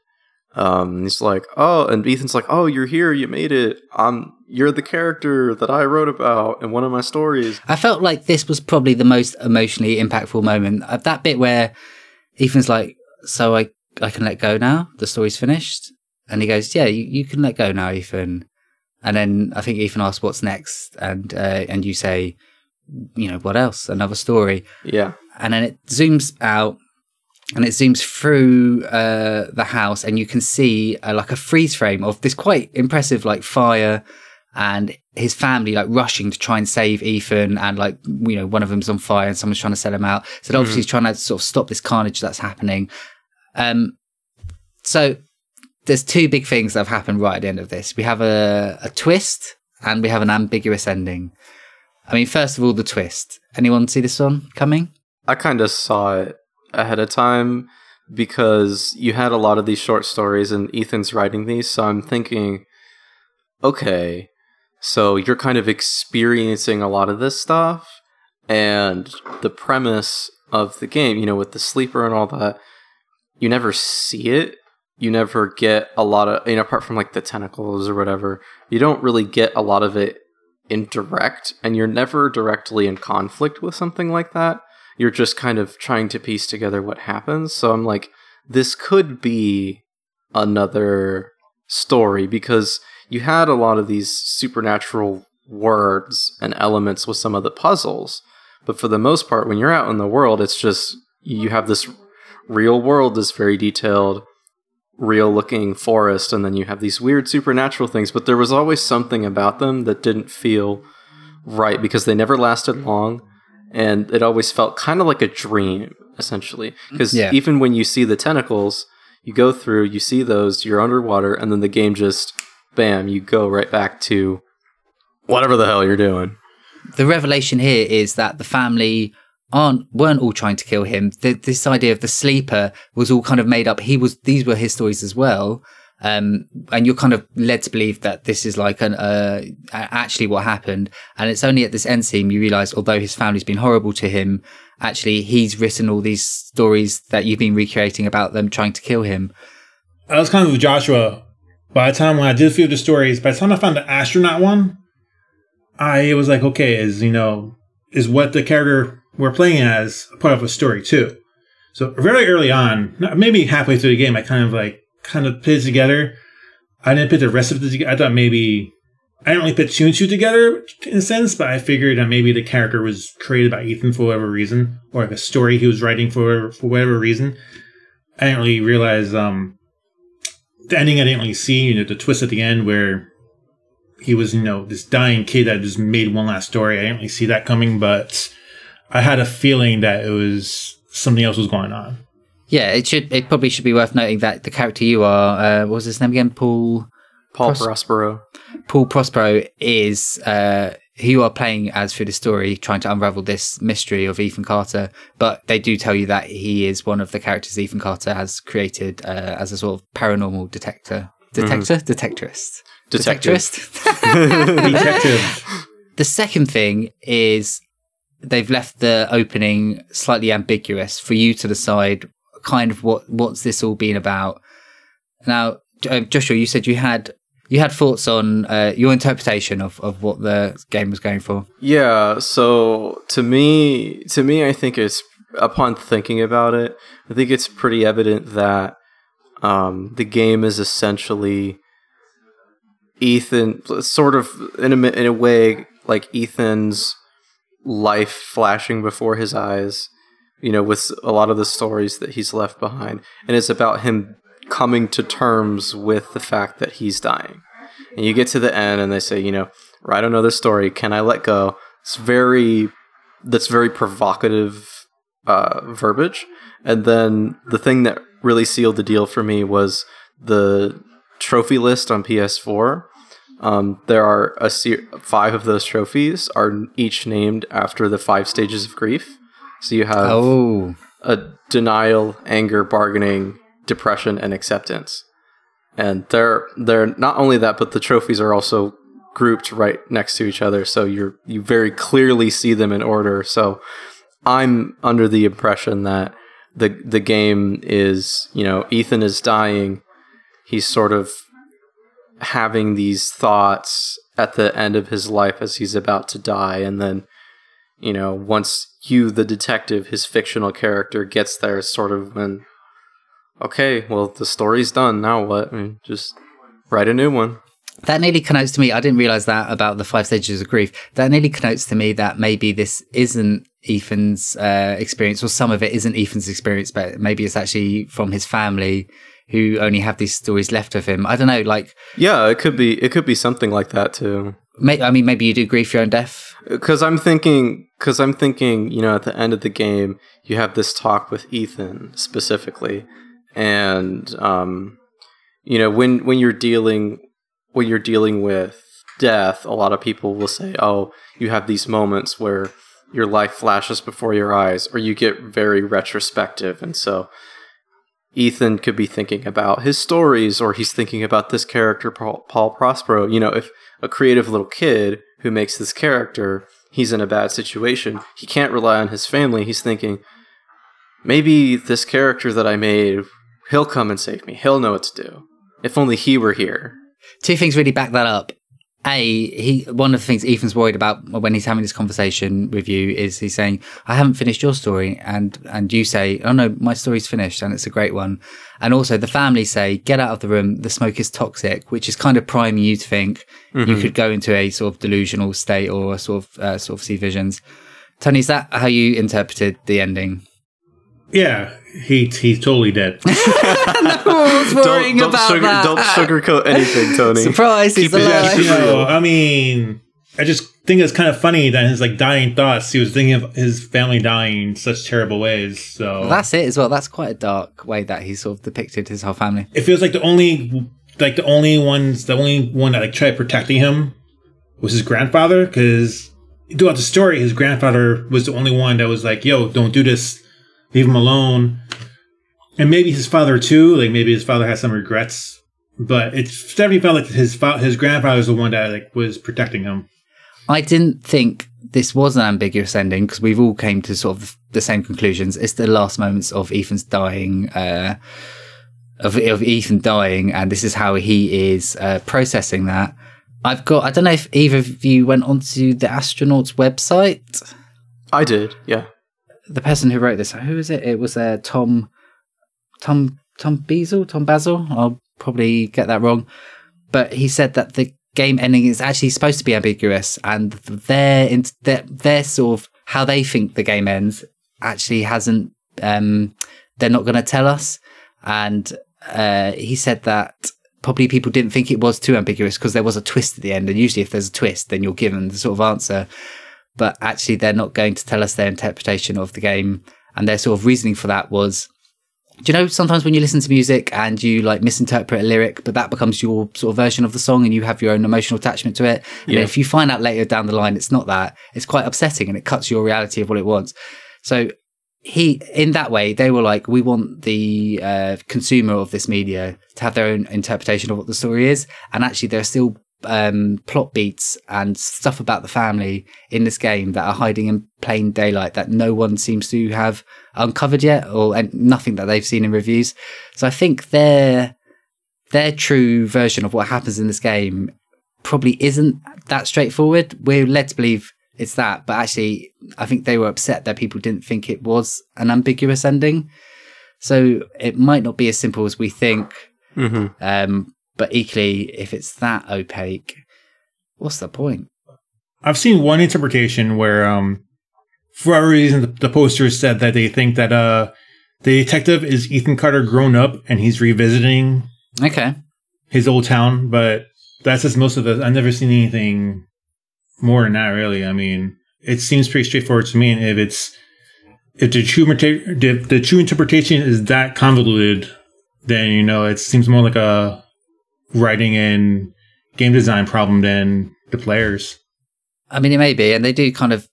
um, he's like, oh, and Ethan's like, oh, you're here, you made it, I'm you're the character that I wrote about in one of my stories. I felt like this was probably the most emotionally impactful moment. That bit where Ethan's like, so I I can let go now. The story's finished, and he goes, yeah, you, you can let go now, Ethan. And then I think Ethan asks, what's next? And uh, and you say, you know, what else? Another story. Yeah. And then it zooms out and it zooms through uh, the house, and you can see uh, like a freeze frame of this quite impressive like fire and his family like rushing to try and save Ethan. And like, you know, one of them's on fire and someone's trying to sell him out. So mm-hmm. obviously he's trying to sort of stop this carnage that's happening. Um, so... There's two big things that have happened right at the end of this. We have a, a twist and we have an ambiguous ending. I mean, first of all, the twist. Anyone see this one coming? I kind of saw it ahead of time because you had a lot of these short stories and Ethan's writing these. So I'm thinking, okay, so you're kind of experiencing a lot of this stuff. And the premise of the game, you know, with the sleeper and all that, you never see it. You never get a lot of, you know, apart from like the tentacles or whatever, you don't really get a lot of it in direct, and you're never directly in conflict with something like that. You're just kind of trying to piece together what happens. So I'm like, this could be another story because you had a lot of these supernatural words and elements with some of the puzzles. But for the most part, when you're out in the world, it's just, you have this real world that's very detailed, real looking forest, and then you have these weird supernatural things, but there was always something about them that didn't feel right because they never lasted long, and it always felt kind of like a dream essentially, because yeah. even when you see the tentacles, you go through, you see those, you're underwater, and then the game just bam, you go right back to whatever the hell you're doing. The revelation here is that the family aren't weren't all trying to kill him. The, this idea of the sleeper was all kind of made up. He was these were his stories as well, um and you're kind of led to believe that this is like an uh actually what happened. And it's only at this end scene you realize, although his family's been horrible to him, actually he's written all these stories that you've been recreating about them trying to kill him. I was kind of with Joshua. By the time when I did a few of the stories, by the time I found the astronaut one, I was like, okay, is you know is what the character we're playing as part of a story too. So very early on, maybe halfway through the game, I kind of like kind of put it together. I didn't put the rest of it together. I thought maybe I didn't really put two and two together in a sense, but I figured that maybe the character was created by Ethan for whatever reason, or like a story he was writing for whatever, for whatever reason. I didn't really realize um, the ending. I didn't really see, you know, the twist at the end where he was, you know, this dying kid that just made one last story. I didn't really see that coming, but I had a feeling that it was something else was going on. Yeah, it should. It probably should be worth noting that the character you are, uh, what was his name again? Paul. Paul Pros- Prospero. Paul Prospero is uh, who you are playing as through the story, trying to unravel this mystery of Ethan Carter. But they do tell you that he is one of the characters Ethan Carter has created uh, as a sort of paranormal detector, detector, mm-hmm. detectorist, detective. detectorist, detective. The second thing is, they've left the opening slightly ambiguous for you to decide kind of what, what's this all been about. Now, Joshua, you said you had you had thoughts on uh, your interpretation of, of what the game was going for. Yeah, so to me, to me, I think it's, upon thinking about it, I think it's pretty evident that um, the game is essentially Ethan, sort of in a, in a way, like Ethan's life flashing before his eyes, you know, with a lot of the stories that he's left behind. And it's about him coming to terms with the fact that he's dying. And you get to the end and they say, you know, I don't know this story, can I let go? It's very, that's very provocative uh, verbiage. And then the thing that really sealed the deal for me was the trophy list on P S four. Um, there are a ser- five of those trophies are each named after the five stages of grief. So you have oh. a denial, anger, bargaining, depression, and acceptance. And they're they're not only that, but the trophies are also grouped right next to each other, so you're you very clearly see them in order. So I'm under the impression that the the game is, you know, Ethan is dying, he's sort of having these thoughts at the end of his life as he's about to die, and then, you know, once you, the detective, his fictional character, gets there, sort of when, okay, well, the story's done. Now what? I mean, just write a new one. That nearly connotes to me, I didn't realize that about the five stages of grief. That nearly connotes to me that maybe this isn't Ethan's uh, experience, or some of it isn't Ethan's experience, but maybe it's actually from his family who only have these stories left of him. I don't know, like... Yeah, it could be, it could be something like that too. May, I mean, maybe you do grieve your own death? Because I'm thinking, because I'm thinking, you know, at the end of the game, you have this talk with Ethan specifically. And, um, you know, when, when you're dealing, when you're dealing with death, a lot of people will say, oh, you have these moments where your life flashes before your eyes, or you get very retrospective. And so Ethan could be thinking about his stories, or he's thinking about this character, Paul, Paul Prospero. You know, if a creative little kid who makes this character, he's in a bad situation, he can't rely on his family. He's thinking, maybe this character that I made, he'll come and save me. He'll know what to do. If only he were here. Two things really back that up. A, he, one of the things Ethan's worried about when he's having this conversation with you is he's saying, I haven't finished your story. And, and you say, oh no, my story's finished and it's a great one. And also the family say, get out of the room. The smoke is toxic, which is kind of priming you to think mm-hmm. you could go into a sort of delusional state or a sort of, uh, sort of see visions. Tony, is that how you interpreted the ending? Yeah, he he's totally dead. No one's worrying don't, don't about sugar, that. Don't sugarcoat anything, Tony. Surprise! Keep he's it, alive. Keep it real. I mean, I just think it's kind of funny that his like dying thoughts, he was thinking of his family dying in such terrible ways. So well, that's it as well. That's quite a dark way that he sort of depicted his whole family. It feels like the only like the only ones, the only one that like tried protecting him was his grandfather, because throughout the story, his grandfather was the only one that was like, "Yo, don't do this." Leave him alone. And maybe his father, too. Like, maybe his father has some regrets. But it definitely felt like his fa- his grandfather was the one that like was protecting him. I didn't think this was an ambiguous ending, because we've all came to sort of the same conclusions. It's the last moments of Ethan's dying, uh, of, of Ethan dying, and this is how he is uh, processing that. I've got, I don't know if either of you went onto the Astronauts website. I did, yeah. The person who wrote this, who is it? It was uh, Tom, Tom, Tom Beazle, Tom Basil. I'll probably get that wrong. But he said that the game ending is actually supposed to be ambiguous, and their their, their sort of how they think the game ends actually hasn't. Um, they're not going to tell us. And uh, he said that probably people didn't think it was too ambiguous because there was a twist at the end, and usually if there's a twist, then you're given the sort of answer. But actually they're not going to tell us their interpretation of the game. And their sort of reasoning for that was, do you know, sometimes when you listen to music and you like misinterpret a lyric, but that becomes your sort of version of the song and you have your own emotional attachment to it. And yeah. if you find out later down the line, it's not that, it's quite upsetting and it cuts your reality of what it was. So he, in that way, they were like, we want the uh, consumer of this media to have their own interpretation of what the story is. And actually there are still um plot beats and stuff about the family in this game that are hiding in plain daylight that no one seems to have uncovered yet, or and nothing that they've seen in reviews. So I think their their true version of what happens in this game probably isn't that straightforward. We're led to believe it's that, but actually I think they were upset that people didn't think it was an ambiguous ending. So it might not be as simple as we think. Mm-hmm. Um, but equally, if it's that opaque, what's the point? I've seen one interpretation where, um, for whatever reason, the, the posters said that they think that uh, the detective is Ethan Carter grown up and he's revisiting okay. his old town. But that's just most of the... I've never seen anything more than that, really. I mean, it seems pretty straightforward to me. And if it's... If the true, if the true interpretation is that convoluted, then, you know, it seems more like a writing and game design problem than the players. I mean, it may be, and they do kind of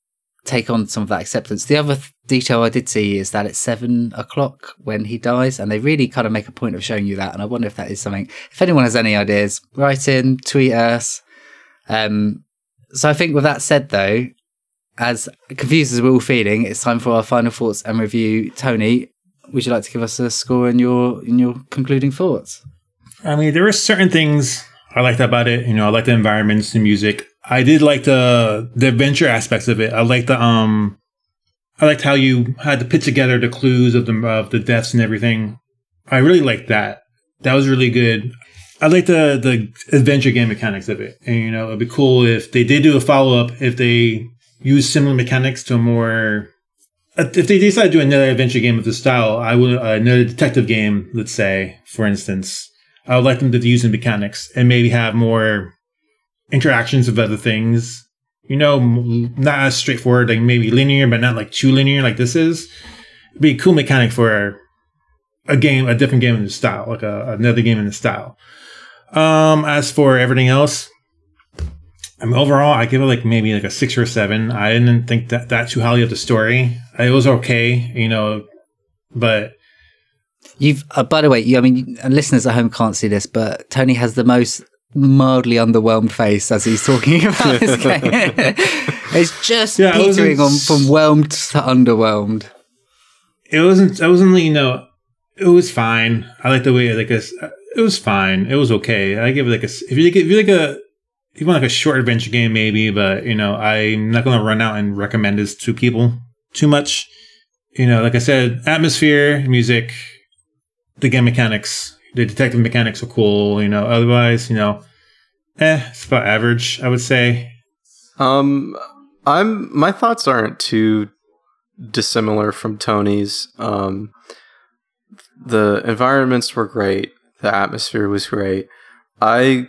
take on some of that acceptance. The other th detail I did see is that it's seven o'clock when he dies, and they really kind of make a point of showing you that, and I wonder if that is something. If anyone has any ideas, write in, tweet us. Um, so I think with that said, though, as confused as we're all feeling, it's time for our final thoughts and review. Tony, would you like to give us a score in your in your concluding thoughts? I mean, there are certain things I liked about it. You know, I like the environments, the music. I did like the the adventure aspects of it. I liked the um, I liked how you had to put together the clues of the of the deaths and everything. I really liked that. That was really good. I like the the adventure game mechanics of it, and you know, it'd be cool if they did do a follow up. If they use similar mechanics to a more... If they decide to do another adventure game of this style, I would uh, another detective game, let's say, for instance, I would like them to use the mechanics and maybe have more interactions with other things. You know, not as straightforward, like maybe linear, but not like too linear like this is. It'd be a cool mechanic for a game, a different game in the style, like a, another game in the style. Um, as for everything else, I mean, overall, I give it like maybe like a six or a seven. I didn't think that that too highly of the story. It was okay, you know, but you've. Uh, by the way, you, I mean, listeners at home can't see this, but Tony has the most mildly underwhelmed face as he's talking about this game. It's just yeah, petering it on from whelmed to underwhelmed. It wasn't. I wasn't. You know, it was fine. I like the way like a, it was fine. It was okay. I give it like a. If you give like a. Even like a short adventure game, maybe, but, you know, I'm not going to run out and recommend this to people too much. You know, like I said, atmosphere, music, the game mechanics, the detective mechanics are cool, you know. Otherwise, you know, eh, it's about average, I would say. Um, I'm my thoughts aren't too dissimilar from Tony's. Um, the environments were great. The atmosphere was great. I...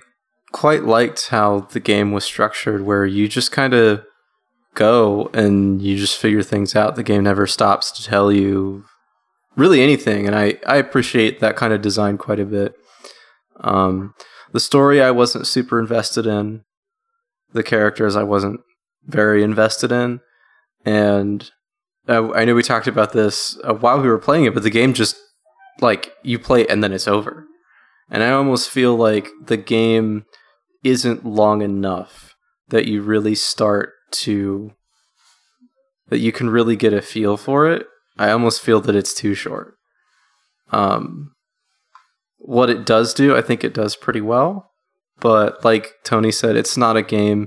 quite liked how the game was structured, where you just kind of go and you just figure things out. The game never stops to tell you really anything, and I, I appreciate that kind of design quite a bit. Um, the story I wasn't super invested in, the characters I wasn't very invested in, and I, I know we talked about this while we were playing it, but the game just, like, you play it and then it's over. And I almost feel like the game... isn't long enough that you really start to that you can really get a feel for it. I almost feel that it's too short. Um, what it does do, I think it does pretty well, but like Tony said, it's not a game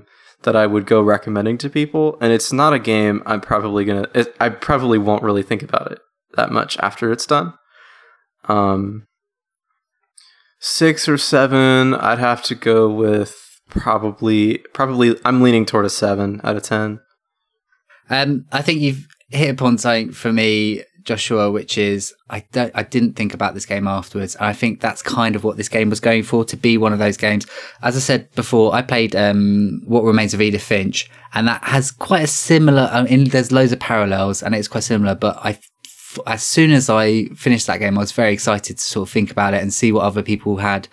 that I would go recommending to people, and it's not a game I'm probably gonna. It, I probably won't really think about it that much after it's done. Um. Six or seven, I'd have to go with probably, probably I'm leaning toward a seven out of ten. Um, I think you've hit upon something for me, Joshua, which is I don't, I didn't think about this game afterwards. And I think that's kind of what this game was going for, to be one of those games. As I said before, I played um, What Remains of Edith Finch, and that has quite a similar, I mean, there's loads of parallels and it's quite similar, but I as soon as I finished that game, I was very excited to sort of think about it and see what other people had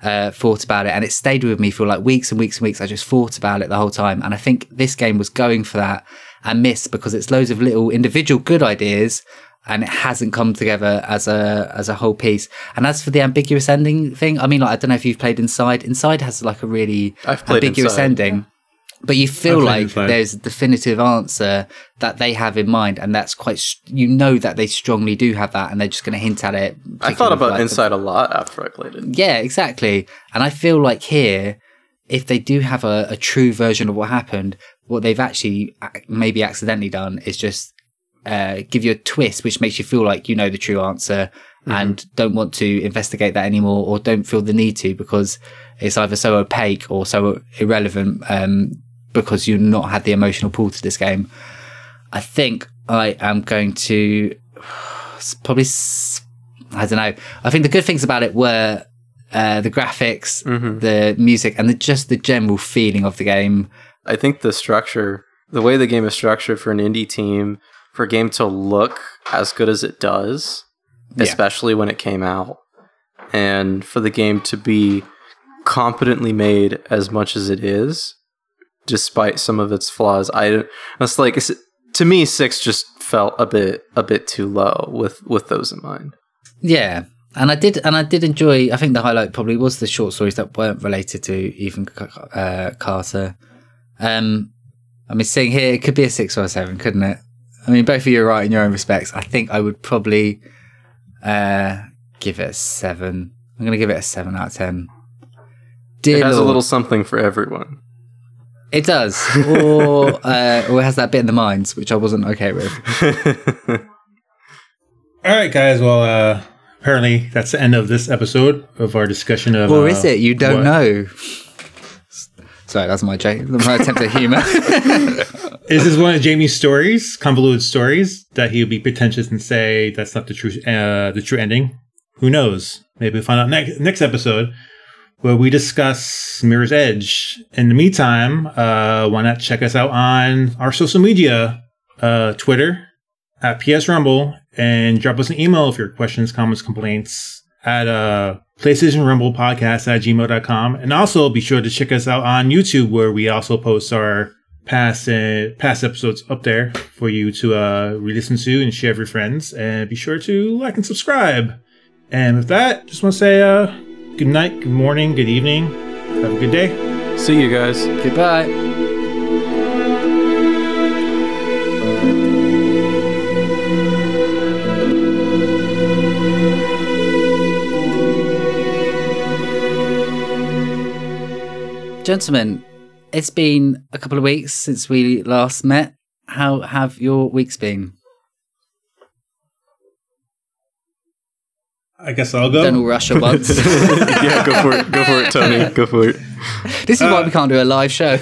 uh, thought about it. And it stayed with me for like weeks and weeks and weeks. I just thought about it the whole time. And I think this game was going for that and missed, because it's loads of little individual good ideas and it hasn't come together as a as a whole piece. And as for the ambiguous ending thing, I mean, like, I don't know if you've played Inside. Inside has like a really I've played ambiguous Inside. ending. But you feel like there's a definitive answer that they have in mind, and that's quite, you know, that they strongly do have that, and they're just going to hint at it. I thought about like Inside the, a lot after I played it. Yeah, exactly. And I feel like here, if they do have a, a true version of what happened, what they've actually maybe accidentally done is just uh, give you a twist, which makes you feel like you know the true answer, mm-hmm. and don't want to investigate that anymore, or don't feel the need to, because it's either so opaque or so irrelevant, um, because you've not had the emotional pull to this game. I think I am going to probably, I don't know. I think the good things about it were uh, the graphics, mm-hmm. the music, and the, just the general feeling of the game. I think the structure, the way the game is structured for an indie team, for a game to look as good as it does, yeah. especially when it came out, and for the game to be competently made as much as it is, despite some of its flaws. I it's like it's, to me, six just felt a bit a bit too low with with those in mind. Yeah, and I did and I did enjoy. I think the highlight probably was the short stories that weren't related to Ethan uh, Carter. Um, I mean, seeing here, it could be a six or a seven, couldn't it? I mean, both of you are right in your own respects. I think I would probably uh, give it a seven. I'm going to give it a seven out of ten. Dear it has Lord, a little something for everyone. It does, or uh, or it has that bit in the minds, which I wasn't okay with. All right, guys. Well, uh, apparently that's the end of this episode of our discussion of. Or is uh, it? You don't what? Know. Sorry, that's my joke. My attempt at humor. This is one of Jamie's stories, convoluted stories, that he would be pretentious and say that's not the true uh, the true ending. Who knows? Maybe we'll find out next next episode, where we discuss Mirror's Edge. In the meantime, uh, why not check us out on our social media, uh, Twitter, at P S Rumble, and drop us an email if your questions, comments, complaints at uh, PlayStation Rumble Podcast at gmail dot com. And also be sure to check us out on YouTube, where we also post our past uh, past episodes up there for you to uh, re-listen to and share with your friends. And be sure to like and subscribe. And with that, just want to say... Uh, Good night, good morning, good evening. Have a good day. See you guys. Goodbye. Gentlemen, it's been a couple of weeks since we last met. How have your weeks been? I guess I'll go. Then we'll rush at once. Yeah, go for it. Go for it, Tony. Go for it. This is uh, why we can't do a live show.